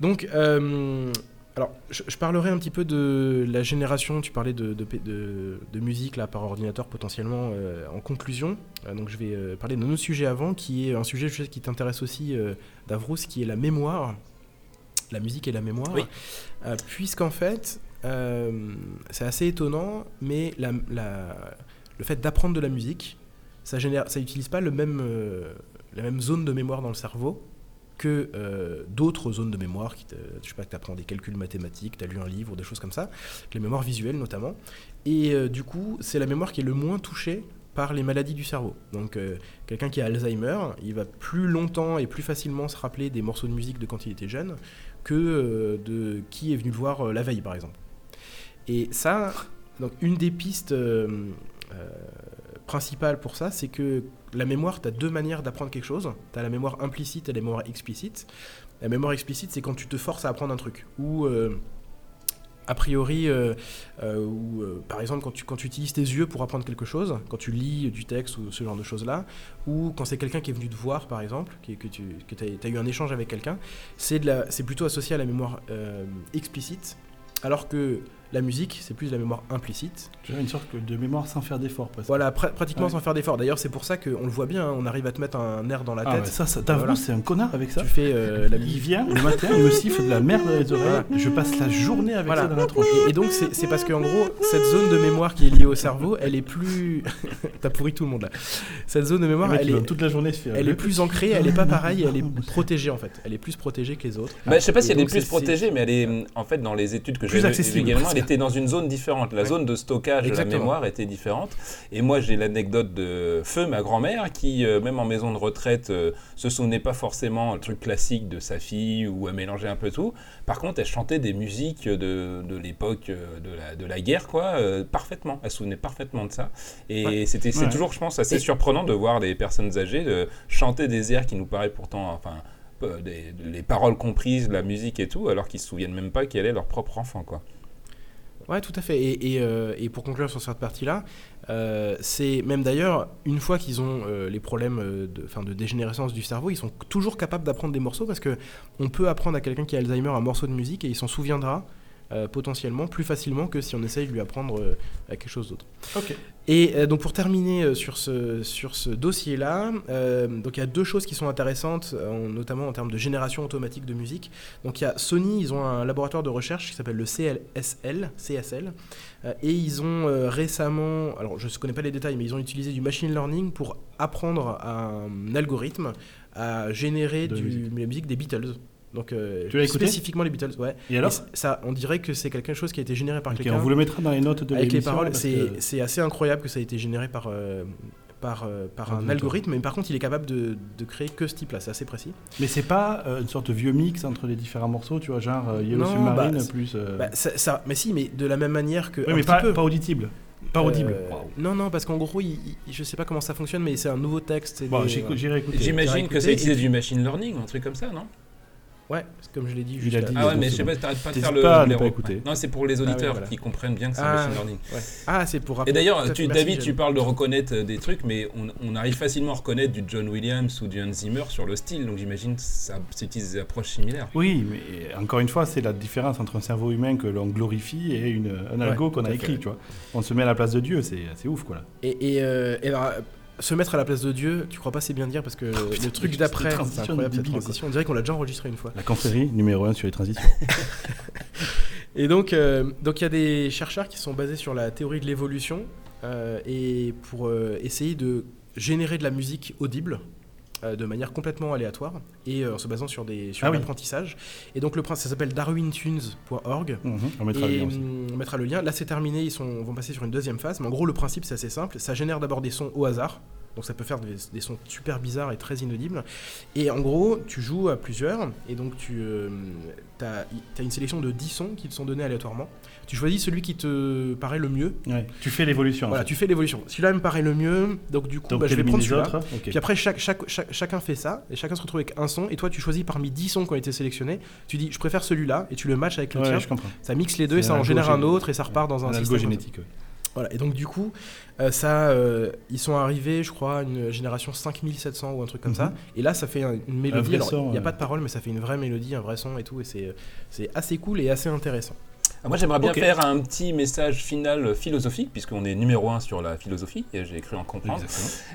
Donc, euh, alors, je, je parlerai un petit peu de la génération, tu parlais de, de, de, de musique là, par ordinateur potentiellement euh, en conclusion, euh, donc je vais euh, parler de nos sujets avant, qui est un sujet je sais, qui t'intéresse aussi, euh, Davrous, qui est la mémoire, la musique et la mémoire, oui. euh, puisqu'en fait, euh, c'est assez étonnant, mais la, la, le fait d'apprendre de la musique, ça génère, ça n'utilise pas le même, euh, la même zone de mémoire dans le cerveau, que euh, d'autres zones de mémoire, qui je sais pas, que tu apprends des calculs mathématiques, tu as lu un livre, des choses comme ça, les mémoires visuelles notamment. Et euh, du coup, c'est la mémoire qui est le moins touchée par les maladies du cerveau. Donc euh, quelqu'un qui a Alzheimer, il va plus longtemps et plus facilement se rappeler des morceaux de musique de quand il était jeune que euh, de qui est venu le voir euh, la veille, par exemple. Et ça, donc une des pistes euh, euh, principales pour ça, c'est que la mémoire, tu as deux manières d'apprendre quelque chose. Tu as la mémoire implicite et la mémoire explicite. La mémoire explicite, c'est quand tu te forces à apprendre un truc. Ou, euh, a priori, euh, euh, ou, euh, par exemple, quand tu, quand tu utilises tes yeux pour apprendre quelque chose, quand tu lis du texte ou ce genre de choses-là, ou quand c'est quelqu'un qui est venu te voir, par exemple, qui, que tu que as eu un échange avec quelqu'un, c'est, de la, c'est plutôt associé à la mémoire euh, explicite, alors que la musique, c'est plus de la mémoire implicite. Tu as une sorte de mémoire sans faire d'effort. Parce voilà, pr- pratiquement ouais. sans faire d'effort. D'ailleurs, c'est pour ça qu'on le voit bien, hein, on arrive à te mettre un air dans la tête. Ah ouais, ça, ça Davrous, voilà. C'est un connard avec ça. Tu fais euh, la musique. Il vient le matin, il me siffle de la merde dans les oreilles. Je passe la journée avec voilà. ça dans la tronche. Et donc, c'est, c'est parce qu'en gros, cette zone de mémoire qui est liée au cerveau, elle est plus... T'as pourri tout le monde, là. Cette zone de mémoire, elle est... Toute la journée se fait elle est plus ancrée, elle est pas pareille, elle est protégée, en fait. Elle est plus protégée que les autres. Bah, je sais pas si elle est plus protégée, mais elle est, en fait, dans les études que j'ai vues également, était dans une zone différente. La ouais. zone de stockage Exactement. de la mémoire était différente. Et moi, j'ai l'anecdote de feu, ma grand-mère, qui, euh, même en maison de retraite, euh, se souvenait pas forcément le truc classique de sa fille ou à mélanger un peu tout. Par contre, elle chantait des musiques de, de l'époque de la, de la guerre, quoi, euh, parfaitement. Elle se souvenait parfaitement de ça. Et ouais. c'était, c'est ouais. toujours, je pense, assez Et... surprenant de voir des personnes âgées de chanter des airs qui nous paraissent pourtant... enfin euh, des, les paroles comprises, la musique et tout, alors qu'ils se souviennent même pas quel est leur propre enfant, quoi. Ouais, tout à fait. Et, et, euh, et pour conclure sur cette partie-là, euh, c'est même d'ailleurs, une fois qu'ils ont euh, les problèmes de, fin, de dégénérescence du cerveau, ils sont toujours capables d'apprendre des morceaux parce qu'on peut apprendre à quelqu'un qui a Alzheimer un morceau de musique et il s'en souviendra euh, potentiellement plus facilement que si on essaye de lui apprendre euh, à quelque chose d'autre. Okay. Et euh, donc pour terminer euh, sur, ce, sur ce dossier-là, euh, donc il y a deux choses qui sont intéressantes, euh, notamment en termes de génération automatique de musique. Donc il y a Sony, ils ont un laboratoire de recherche qui s'appelle le C S L, euh, et ils ont euh, récemment, alors je ne connais pas les détails, mais ils ont utilisé du machine learning pour apprendre à un algorithme à générer de du, musique. la musique des Beatles. Donc euh, tu l'as écouté spécifiquement les Beatles, ouais. Et alors et ça, on dirait que c'est quelque chose qui a été généré par okay, quelqu'un. On vous le mettra dans les notes de avec l'émission. Avec les paroles, c'est, que... c'est assez incroyable que ça a été généré par euh, par euh, par un, un algorithme. Mais par contre, il est capable de de créer que ce type-là, c'est assez précis. Mais c'est pas euh, une sorte de vieux mix entre les différents morceaux, tu vois, genre euh, Yellow non, Submarine bah, plus. Euh... Bah, ça, ça, mais si, mais de la même manière que. Oui, mais pas, pas auditible. Pas audible. Euh, wow. Non, non, parce qu'en gros, il, il, je sais pas comment ça fonctionne, mais c'est un nouveau texte. Bon, des, euh, j'irai écouter. J'imagine que c'est du machine learning, un truc comme ça, non? Ouais, comme je l'ai dit, juste dit. Ah ouais, mais je sais pas, t'arrêtes pas de faire le. Pas le, le pas écouter. Non, c'est pour les auditeurs ah ouais, voilà. qui comprennent bien que c'est ah, un machine learning. Ouais. Ah, c'est pour. Rappeler. Et d'ailleurs, tu, David, tu parles de reconnaître des trucs, mais on, on arrive facilement à reconnaître du John Williams ou du Hans Zimmer sur le style, donc j'imagine que ça utilise des approches similaires. Oui, mais encore une fois, c'est la différence entre un cerveau humain que l'on glorifie et une, un algo ouais, qu'on a écrit, fait. tu vois. On se met à la place de Dieu, c'est, c'est ouf, quoi. Là. Et, et, euh, et alors. Se mettre à la place de Dieu, tu crois pas c'est bien dire parce que oh, putain, le truc d'après, c'est incroyable cette transition. On dirait qu'on l'a déjà enregistré une fois. La confrérie numéro un sur les transitions. Et donc, euh, donc il y a des chercheurs qui sont basés sur la théorie de l'évolution euh, et pour euh, essayer de générer de la musique audible euh, de manière complètement aléatoire et euh, en se basant sur des sur ah, l'apprentissage. Oui. Et donc le principe, ça s'appelle darwin tunes dot org. Mmh, on mettra et, le lien aussi. On mettra le lien. Là c'est terminé, ils sont, vont passer sur une deuxième phase. Mais en gros le principe c'est assez simple. Ça génère d'abord des sons au hasard. Donc ça peut faire des, des sons super bizarres et très inaudibles. Et en gros, tu joues à plusieurs, et donc tu euh, as une sélection de dix sons qui te sont donnés aléatoirement. Tu choisis celui qui te paraît le mieux. Ouais, tu fais l'évolution. Voilà, en fait. tu fais l'évolution. Celui-là me paraît le mieux, donc du coup, donc, bah, je vais prendre celui-là. Autres, okay. Puis après, chaque, chaque, chaque, chacun fait ça, et chacun se retrouve avec un son, et toi, tu choisis parmi dix sons qui ont été sélectionnés. Tu dis, je préfère celui-là, et tu le matches avec le ouais, tien. Je comprends. Ça mixe les deux, c'est et ça en génère un autre, et ça repart dans un, un système. Génétique, ouais. Voilà, et donc du coup, euh, ça, euh, ils sont arrivés, je crois, à une génération cinq mille sept cents ou un truc comme mm-hmm. ça. Et là, ça fait une mélodie. Alors, il n'y a pas de parole, mais ça fait une vraie mélodie, un vrai son et tout. Et c'est, c'est assez cool et assez intéressant. Ah, moi, j'aimerais bien okay. faire un petit message final philosophique, puisqu'on est numéro un sur la philosophie, et j'ai cru en comprendre.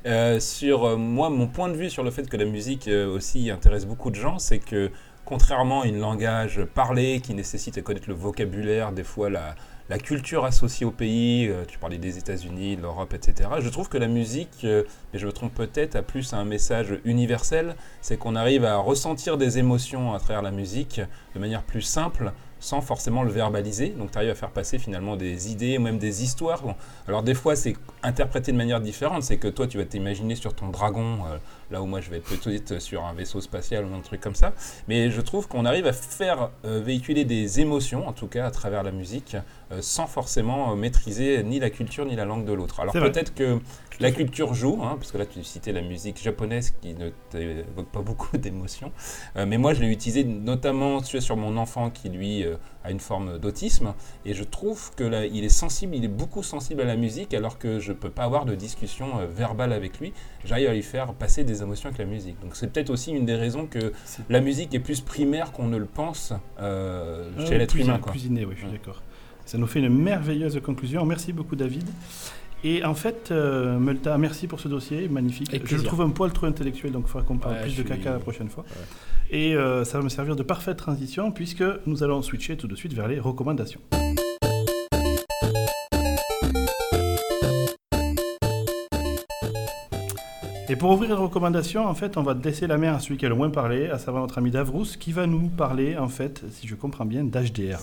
Euh, sur euh, moi, mon point de vue sur le fait que la musique euh, aussi intéresse beaucoup de gens, c'est que contrairement à un langage parlé qui nécessite de connaître le vocabulaire, des fois la... la culture associée au pays, tu parlais des États-Unis, de l'Europe, et cetera. Je trouve que la musique, mais je me trompe peut-être, a plus un message universel, c'est qu'on arrive à ressentir des émotions à travers la musique de manière plus simple, sans forcément le verbaliser. Donc tu arrives à faire passer finalement des idées, ou même des histoires. Bon. Alors des fois, c'est interprété de manière différente, c'est que toi, tu vas t'imaginer sur ton dragon, euh, là où moi, je vais être peut-être sur un vaisseau spatial ou un truc comme ça. Mais je trouve qu'on arrive à faire euh, véhiculer des émotions, en tout cas à travers la musique, euh, sans forcément euh, maîtriser ni la culture ni la langue de l'autre. Alors c'est peut-être vrai. que la culture joue, hein, parce que là, tu citais la musique japonaise qui ne t'évoque pas beaucoup d'émotions. Euh, mais moi, je l'ai utilisée notamment sur mon enfant qui, lui, euh, à une forme d'autisme, et je trouve que là, il est sensible, il est beaucoup sensible à la musique, alors que je peux pas avoir de discussion euh, verbale avec lui. J'arrive à lui faire passer des émotions avec la musique. Donc c'est peut-être aussi une des raisons que c'est... la musique est plus primaire qu'on ne le pense euh, euh, chez l'être humain. Quoi. Plus innée, oui, je suis ouais. d'accord. Ça nous fait une merveilleuse conclusion. Merci beaucoup, David. Et en fait, euh, Meulta, merci pour ce dossier, magnifique. Je le trouve un poil trop intellectuel, donc il faudra qu'on parle ouais, plus de caca suis... la prochaine fois. Ouais. Et euh, ça va me servir de parfaite transition, puisque nous allons switcher tout de suite vers les recommandations. Et pour ouvrir les recommandations, en fait, on va laisser la main à celui qui a le moins parlé, à savoir notre ami Davrous, qui va nous parler, en fait, si je comprends bien, d'H D R.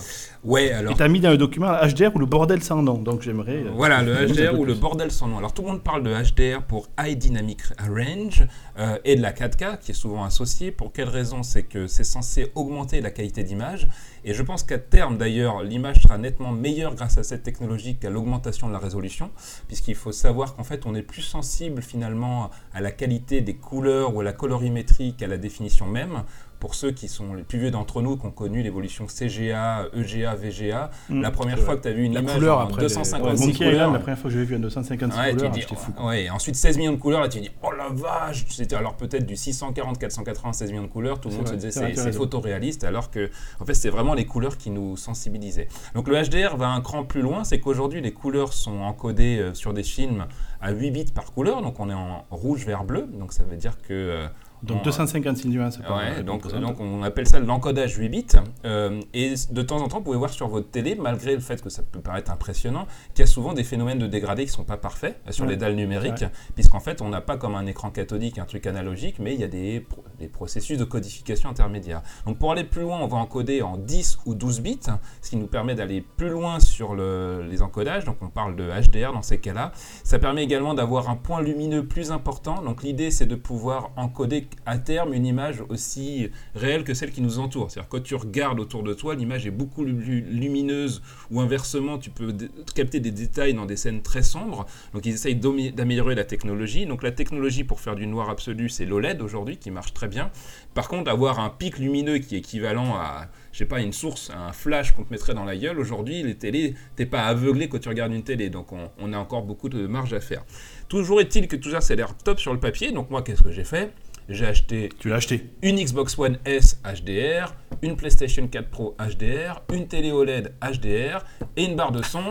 Ouais, alors... Et t'as mis dans le document H D R ou le bordel sans nom, donc j'aimerais... Voilà, le H D R ou le bordel sans nom. Alors, tout le monde parle de H D R pour High Dynamic Range euh, et de la quatre K, qui est souvent associée. Pour quelle raison ? C'est que c'est censé augmenter la qualité d'image. Et je pense qu'à terme, d'ailleurs, l'image sera nettement meilleure grâce à cette technologie qu'à l'augmentation de la résolution, puisqu'il faut savoir qu'en fait, on est plus sensible, finalement, à la qualité des couleurs ou à la colorimétrie qu'à la définition même. Pour ceux qui sont les plus vieux d'entre nous, qui ont connu l'évolution C G A, E G A, V G A, mmh, la première fois que tu as vu une la image en deux cent cinquante-six les... couleurs... La première fois que j'ai vu une deux cent cinquante-six ouais, couleurs, j'étais fou. Ouais, ensuite, seize millions de couleurs, là tu dis « Oh la vache !» C'était alors peut-être du six cent quarante, quatre cent quatre-vingt-seize millions de couleurs, tout le monde vrai, se disait c'est, « c'est, c'est photoréaliste », alors que en fait, c'est vraiment les couleurs qui nous sensibilisaient. Donc le H D R va un cran plus loin, c'est qu'aujourd'hui, les couleurs sont encodées euh, sur des films à huit bits par couleur, donc on est en rouge, vert, bleu, donc ça veut dire que... Euh, Donc deux cent cinquante-six nuances. C'est pas ouais, donc, donc on appelle ça l'encodage huit bits. Euh, et de temps en temps, vous pouvez voir sur votre télé, malgré le fait que ça peut paraître impressionnant, qu'il y a souvent des phénomènes de dégradé qui ne sont pas parfaits sur ouais. les dalles numériques, ouais. puisqu'en fait, on n'a pas comme un écran cathodique, un truc analogique, mais il y a des, pro- des processus de codification intermédiaire. Donc pour aller plus loin, on va encoder en dix ou douze bits, ce qui nous permet d'aller plus loin sur le, les encodages. Donc on parle de H D R dans ces cas-là. Ça permet également d'avoir un point lumineux plus important. Donc l'idée, c'est de pouvoir encoder à terme une image aussi réelle que celle qui nous entoure. C'est-à-dire que quand tu regardes autour de toi, l'image est beaucoup lumineuse ou inversement, tu peux d- capter des détails dans des scènes très sombres. Donc ils essayent d'améliorer la technologie. Donc la technologie pour faire du noir absolu, c'est l'O L E D aujourd'hui qui marche très bien. Par contre, avoir un pic lumineux qui est équivalent à, je sais pas, une source, un flash qu'on te mettrait dans la gueule, aujourd'hui, les télés, t'es pas aveuglé quand tu regardes une télé. Donc on, on a encore beaucoup de marge à faire. Toujours est-il que tout ça, ça a l'air top sur le papier. Donc moi, qu'est-ce que j'ai fait ? J'ai acheté, tu l'as acheté une Xbox One S H D R, une PlayStation quatre Pro H D R, une télé O L E D H D R et une barre de son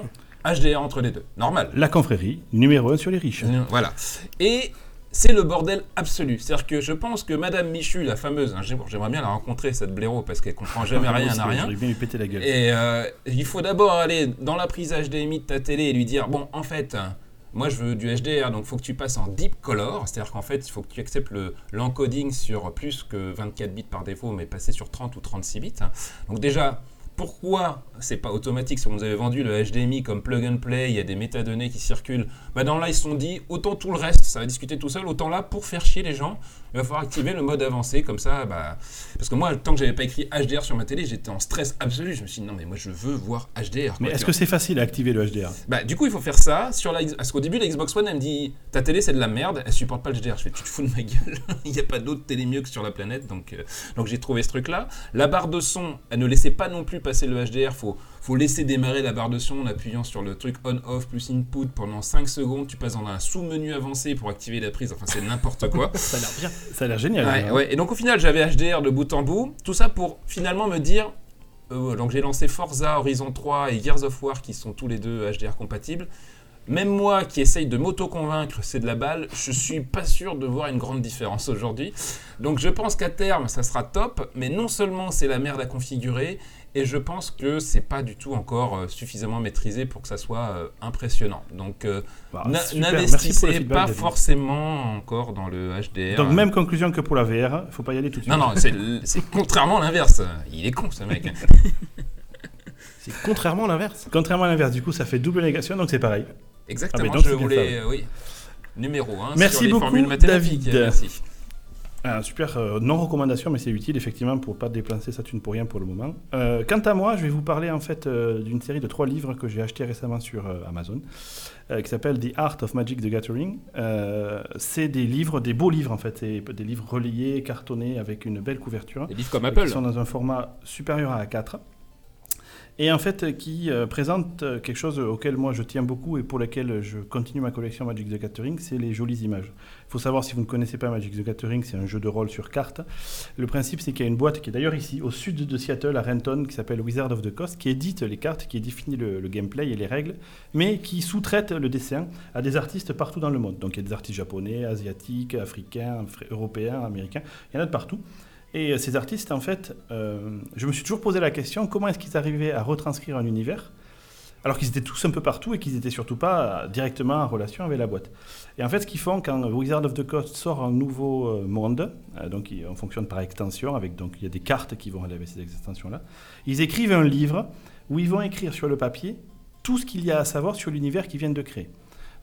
H D R entre les deux. Normal. La confrérie, numéro un sur les riches. Voilà. Et c'est le bordel absolu. C'est-à-dire que je pense que Madame Michu, la fameuse, hein, j'aimerais bien la rencontrer, cette blaireau, parce qu'elle comprend jamais rien à rien. J'aurais bien lui péter la gueule. Et euh, il faut d'abord aller dans la prise H D M I de ta télé et lui dire, bon, en fait... Moi, je veux du H D R, donc il faut que tu passes en deep color, c'est-à-dire qu'en fait, il faut que tu acceptes le, l'encoding sur plus que vingt-quatre bits par défaut, mais passer sur trente ou trente-six bits. Donc déjà, Pourquoi c'est pas automatique? Si on nous avait vendu le H D M I comme plug and play, il y a des métadonnées qui circulent. Bah dans là, ils se sont dit, autant tout le reste, ça va discuter tout seul, autant là, pour faire chier les gens, il va falloir activer le mode avancé, comme ça, bah... Parce que moi, tant que j'avais pas écrit H D R sur ma télé, j'étais en stress absolu. Je me suis dit, non mais moi, je veux voir H D R. Mais est-ce que c'est facile à activer le H D R? Bah du coup, il faut faire ça. Sur la... Parce qu'au début, la Xbox One, elle me dit, ta télé, c'est de la merde, elle supporte pas le H D R. Je fais, tu te fous de ma gueule, il n'y a pas d'autre télé mieux que sur la planète, donc, euh... donc j'ai trouvé ce truc-là. La barre de son, elle ne laissait pas non plus passer. C'est le H D R, faut, faut laisser démarrer la barre de son en appuyant sur le truc on-off plus input pendant cinq secondes, tu passes dans un sous-menu avancé pour activer la prise, enfin c'est n'importe quoi. Ça a l'air bien, ça a l'air génial. Ouais, hein. Ouais. Et donc au final j'avais H D R de bout en bout, tout ça pour finalement me dire, euh, donc j'ai lancé Forza Horizon trois et Gears of War qui sont tous les deux H D R compatibles. Même moi qui essaye de m'auto-convaincre, c'est de la balle, je suis pas sûr de voir une grande différence aujourd'hui. Donc je pense qu'à terme ça sera top, mais non seulement c'est la merde à configurer, et je pense que c'est pas du tout encore euh, suffisamment maîtrisé pour que ça soit euh, impressionnant. Donc euh, bah, na- n'investissez pas forcément encore dans le H D R. Donc même conclusion que pour la V R, faut pas y aller tout de suite. Non non, c'est, c'est contrairement à l'inverse. Il est con ce mec. C'est contrairement à l'inverse. Contrairement à l'inverse, du coup ça fait double négation, donc c'est pareil. Exactement. Ah, mais donc, je voulais euh, oui numéro un. Merci sur les beaucoup, formules mathématiques. David. Merci. Ah, super euh, non-recommandation, mais c'est utile effectivement pour ne pas déplacer sa thune pour rien pour le moment. Euh, quant à moi, je vais vous parler en fait euh, d'une série de trois livres que j'ai acheté récemment sur euh, Amazon, euh, qui s'appelle The Art of Magic the Gathering. Euh, c'est des livres, des beaux livres en fait, c'est des livres reliés, cartonnés, avec une belle couverture. Des livres comme Apple. Qui sont dans un format supérieur à A quatre. Et en fait, qui euh, présente euh, quelque chose auquel moi je tiens beaucoup et pour lequel je continue ma collection Magic the Gathering, c'est les jolies images. Il faut savoir, si vous ne connaissez pas Magic the Gathering, c'est un jeu de rôle sur carte. Le principe, c'est qu'il y a une boîte qui est d'ailleurs ici, au sud de Seattle, à Renton, qui s'appelle Wizard of the Coast, qui édite les cartes, qui définit le, le gameplay et les règles, mais qui sous-traite le dessin à des artistes partout dans le monde. Donc il y a des artistes japonais, asiatiques, africains, européens, américains, il y en a de partout. Et ces artistes, en fait, euh, je me suis toujours posé la question, comment est-ce qu'ils arrivaient à retranscrire un univers, alors qu'ils étaient tous un peu partout et qu'ils n'étaient surtout pas directement en relation avec la boîte. Et en fait, ce qu'ils font, quand Wizard of the Coast sort un nouveau monde, euh, donc on fonctionne par extension, avec, donc il y a des cartes qui vont relever ces extensions-là, ils écrivent un livre où ils vont écrire sur le papier tout ce qu'il y a à savoir sur l'univers qu'ils viennent de créer.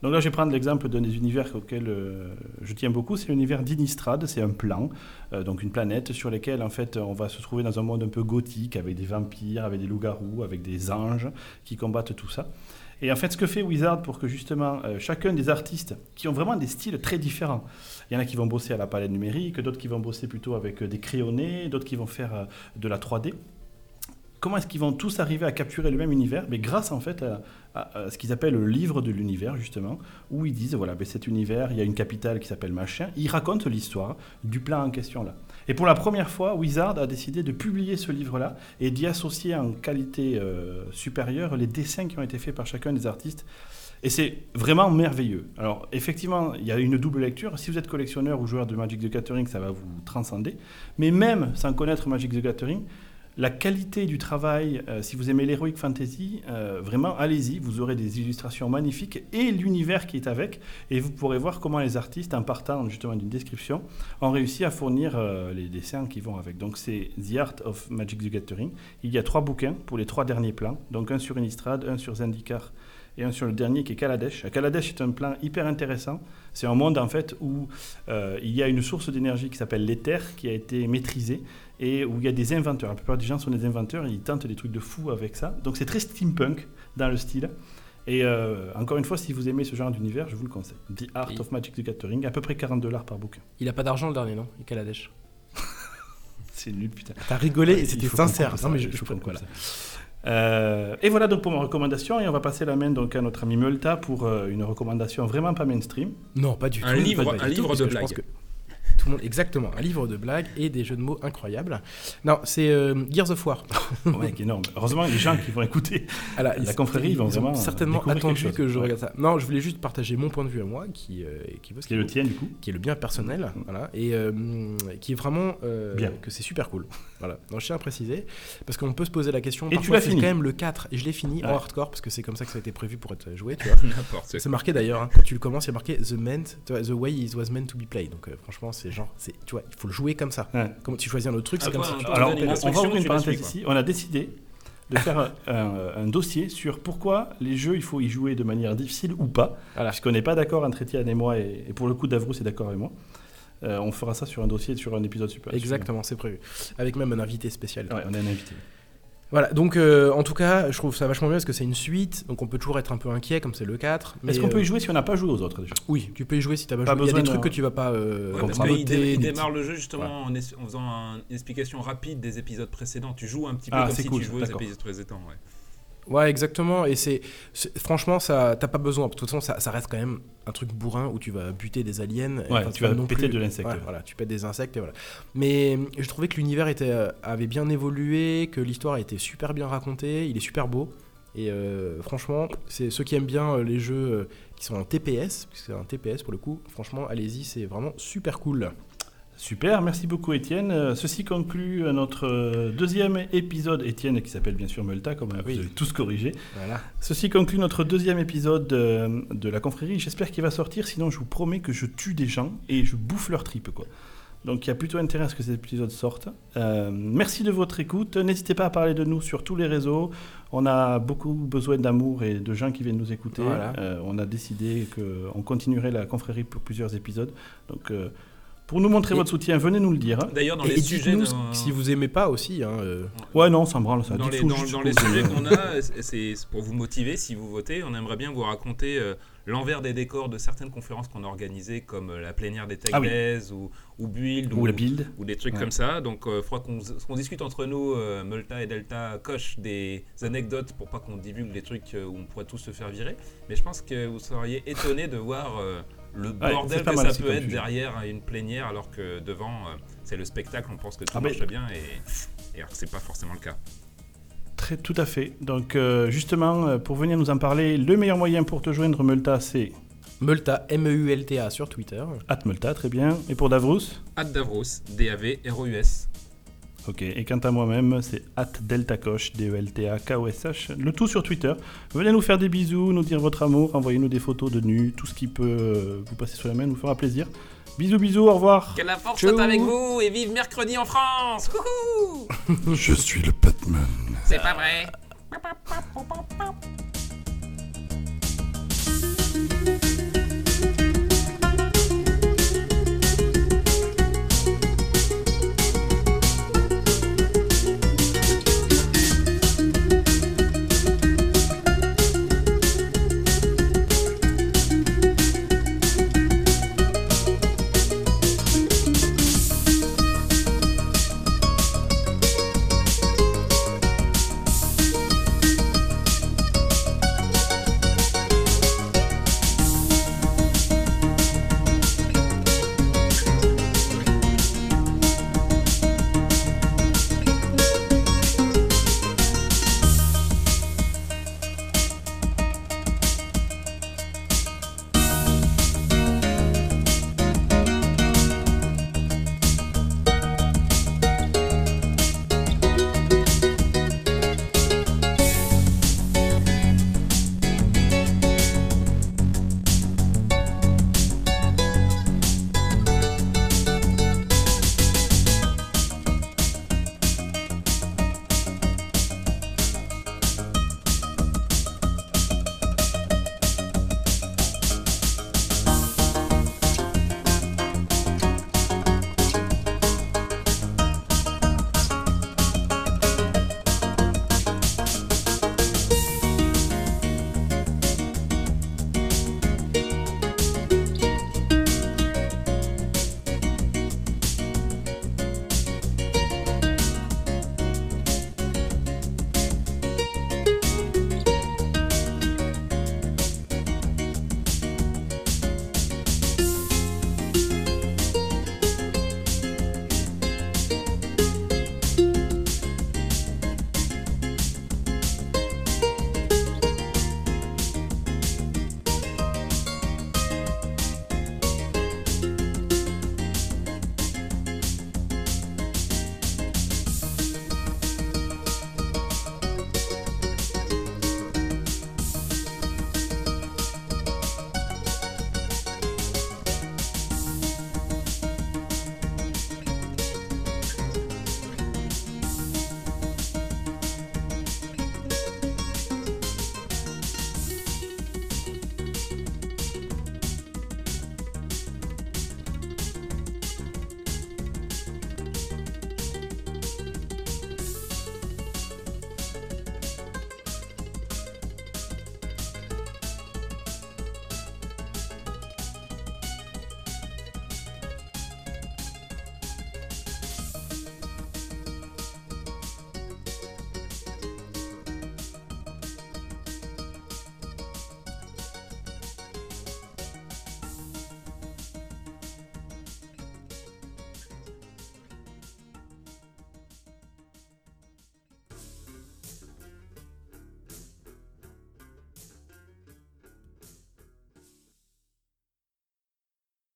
Donc là, je vais prendre l'exemple d'un des univers auxquels euh, je tiens beaucoup, c'est l'univers d'Inistrad, c'est un plan, euh, donc une planète sur laquelle en fait, on va se trouver dans un monde un peu gothique, avec des vampires, avec des loups-garous, avec des anges qui combattent tout ça. Et en fait, ce que fait Wizard pour que justement, euh, chacun des artistes qui ont vraiment des styles très différents, il y en a qui vont bosser à la palette numérique, d'autres qui vont bosser plutôt avec euh, des crayonnés, d'autres qui vont faire euh, de la trois D. Comment est-ce qu'ils vont tous arriver à capturer le même univers ? Mais grâce en fait à, à, à ce qu'ils appellent le livre de l'univers justement, où ils disent voilà, ben cet univers, il y a une capitale qui s'appelle machin. Ils racontent l'histoire du plan en question là. Et pour la première fois, Wizard a décidé de publier ce livre-là et d'y associer en qualité euh, supérieure les dessins qui ont été faits par chacun des artistes. Et c'est vraiment merveilleux. Alors effectivement, il y a une double lecture. Si vous êtes collectionneur ou joueur de Magic the Gathering, ça va vous transcender. Mais même sans connaître Magic the Gathering, la qualité du travail, euh, si vous aimez l'heroic fantasy, euh, vraiment, allez-y, vous aurez des illustrations magnifiques et l'univers qui est avec. Et vous pourrez voir comment les artistes, en partant justement d'une description, ont réussi à fournir euh, les dessins qui vont avec. Donc c'est The Art of Magic the Gathering. Il y a trois bouquins pour les trois derniers plans. Donc un sur Innistrad, un sur Zendikar et un sur le dernier qui est Kaladesh. Kaladesh est un plan hyper intéressant. C'est un monde en fait où euh, il y a une source d'énergie qui s'appelle l'éther qui a été maîtrisée. Et où il y a des inventeurs. La plupart des gens sont des inventeurs et ils tentent des trucs de fous avec ça. Donc c'est très steampunk dans le style. Et euh, encore une fois, si vous aimez ce genre d'univers, je vous le conseille. The Art et of Magic the Gathering, à peu près quarante dollars par bouquin. Il n'a pas d'argent le dernier, non ? Il Kaladesh. C'est nul, putain. T'as rigolé et c'était sincère. Non, mais je, je, je comprends. Voilà. Euh, et voilà donc pour ma recommandation. Et on va passer la main donc à notre ami Meulta pour euh, une recommandation vraiment pas mainstream. Non, pas du tout. Un livre, un livre de blagues. Tout le monde, exactement, un livre de blagues et des jeux de mots incroyables. Non, c'est euh, Gears of War. Ouais, énorme. Heureusement, les gens qui vont écouter Alors, la confrérie, ils vont vraiment certainement attendu que je regarde ça. Non, je voulais juste partager mon point de vue à moi, qui euh, qui, qui est le tien du coup, qui est le bien personnel, mmh. voilà, et euh, qui est vraiment euh, bien. Que c'est super cool. Voilà. Non, je tiens à préciser parce qu'on peut se poser la question. Et parfois, tu l'as c'est fini. Quand même le quatre et je l'ai fini ouais. en hardcore parce que c'est comme ça que ça a été prévu pour être joué. Tu vois. N'importe. C'est marqué d'ailleurs. Hein, quand tu le commences, il y a marqué the meant, the way it was meant to be played. Donc euh, franchement, c'est genre, c'est, tu vois, il faut le jouer comme ça. Ouais. Comme tu choisis un autre truc, ah c'est bah, comme ça. Alors, on va ouvrir une parenthèse ici. On a décidé de faire un, un, un dossier sur pourquoi les jeux, il faut y jouer de manière difficile ou pas. Voilà. Puisqu'on n'est pas d'accord entre Étienne et moi, et, et pour le coup, Davrous est d'accord avec moi. Euh, on fera ça sur un dossier, sur un épisode super. Exactement, c'est prévu. Avec même un invité spécial. Ouais, on a un invité. Voilà, donc euh, en tout cas, je trouve ça vachement bien parce que c'est une suite, donc on peut toujours être un peu inquiet, comme c'est le quatre. Mais est-ce qu'on euh... peut y jouer si on n'a pas joué aux autres déjà ? Oui, tu peux y jouer si tu n'as pas, pas joué. Il y a des de trucs un... que tu ne vas pas euh, ouais, comprendre. Il, dé- il démarre le jeu justement ouais. en, es- en faisant un, une explication rapide des épisodes précédents. Tu joues un petit peu ah, comme si cool, tu jouais aux épisodes précédents, ouais. Ouais, exactement. Et c'est, c'est franchement, ça, t'as pas besoin. De toute façon, ça, ça reste quand même un truc bourrin où tu vas buter des aliens. Et ouais, tu vas non péter plus. de l'insecte. Ouais, ouais. Voilà, tu pètes des insectes et voilà. Mais je trouvais que l'univers était, avait bien évolué, que l'histoire était super bien racontée. Il est super beau. Et euh, franchement, c'est ceux qui aiment bien les jeux qui sont en T P S, parce que c'est un T P S pour le coup. Franchement, allez-y, c'est vraiment super cool. Super, merci beaucoup Étienne. Ceci conclut notre deuxième épisode, Étienne, qui s'appelle bien sûr Meulta, comme ah, vous oui. avez tous corrigé. Voilà. Ceci conclut notre deuxième épisode de, de la confrérie. J'espère qu'il va sortir, sinon je vous promets que je tue des gens et je bouffe leurs tripes, quoi. Donc il y a plutôt intérêt à ce que cet épisode sorte. Euh, merci de votre écoute. N'hésitez pas à parler de nous sur tous les réseaux. On a beaucoup besoin d'amour et de gens qui viennent nous écouter. Voilà. Euh, on a décidé qu'on continuerait la confrérie pour plusieurs épisodes. Donc... Euh, Pour nous montrer et votre soutien, venez nous le dire. D'ailleurs, dans et les et sujets... Dites-nous dans... si vous aimez pas aussi. Hein, euh... Ouais, non, ça me branle. Ça. Dans les, dans, dans les sujets qu'on a, c'est pour vous motiver, si vous votez, on aimerait bien vous raconter euh, l'envers des décors de certaines conférences qu'on a organisées, comme euh, la plénière des Taglaises ah oui. ou, ou Build. Ou, ou la Build. Ou des trucs ouais. comme ça. Donc, il euh, faudra qu'on, qu'on discute entre nous, euh, Meulta et Delta Koch, des anecdotes pour pas qu'on divulgue des trucs où on pourrait tous se faire virer. Mais je pense que vous seriez étonnés de voir... Euh, le bordel ouais, que ça peut être sujet. Derrière une plénière, alors que devant, euh, c'est le spectacle, on pense que tout ah marche ben... bien, et, et alors que c'est pas forcément le cas. Très, tout à fait. Donc euh, justement, pour venir nous en parler, le meilleur moyen pour te joindre, Meulta, c'est... Meulta, M E U L T A sur Twitter. At Meulta, très bien. Et pour Davrous ? At Davrous, D A V R O U S. Ok, et quant à moi-même, c'est at deltakosh, D E L T A K O S H, le tout sur Twitter. Venez nous faire des bisous, nous dire votre amour, envoyez-nous des photos de nus, tout ce qui peut vous passer sur la main nous fera plaisir. Bisous, bisous, au revoir. Que la force soit avec vous et vive mercredi en France. Wouhou. Je suis le Batman. C'est pas vrai.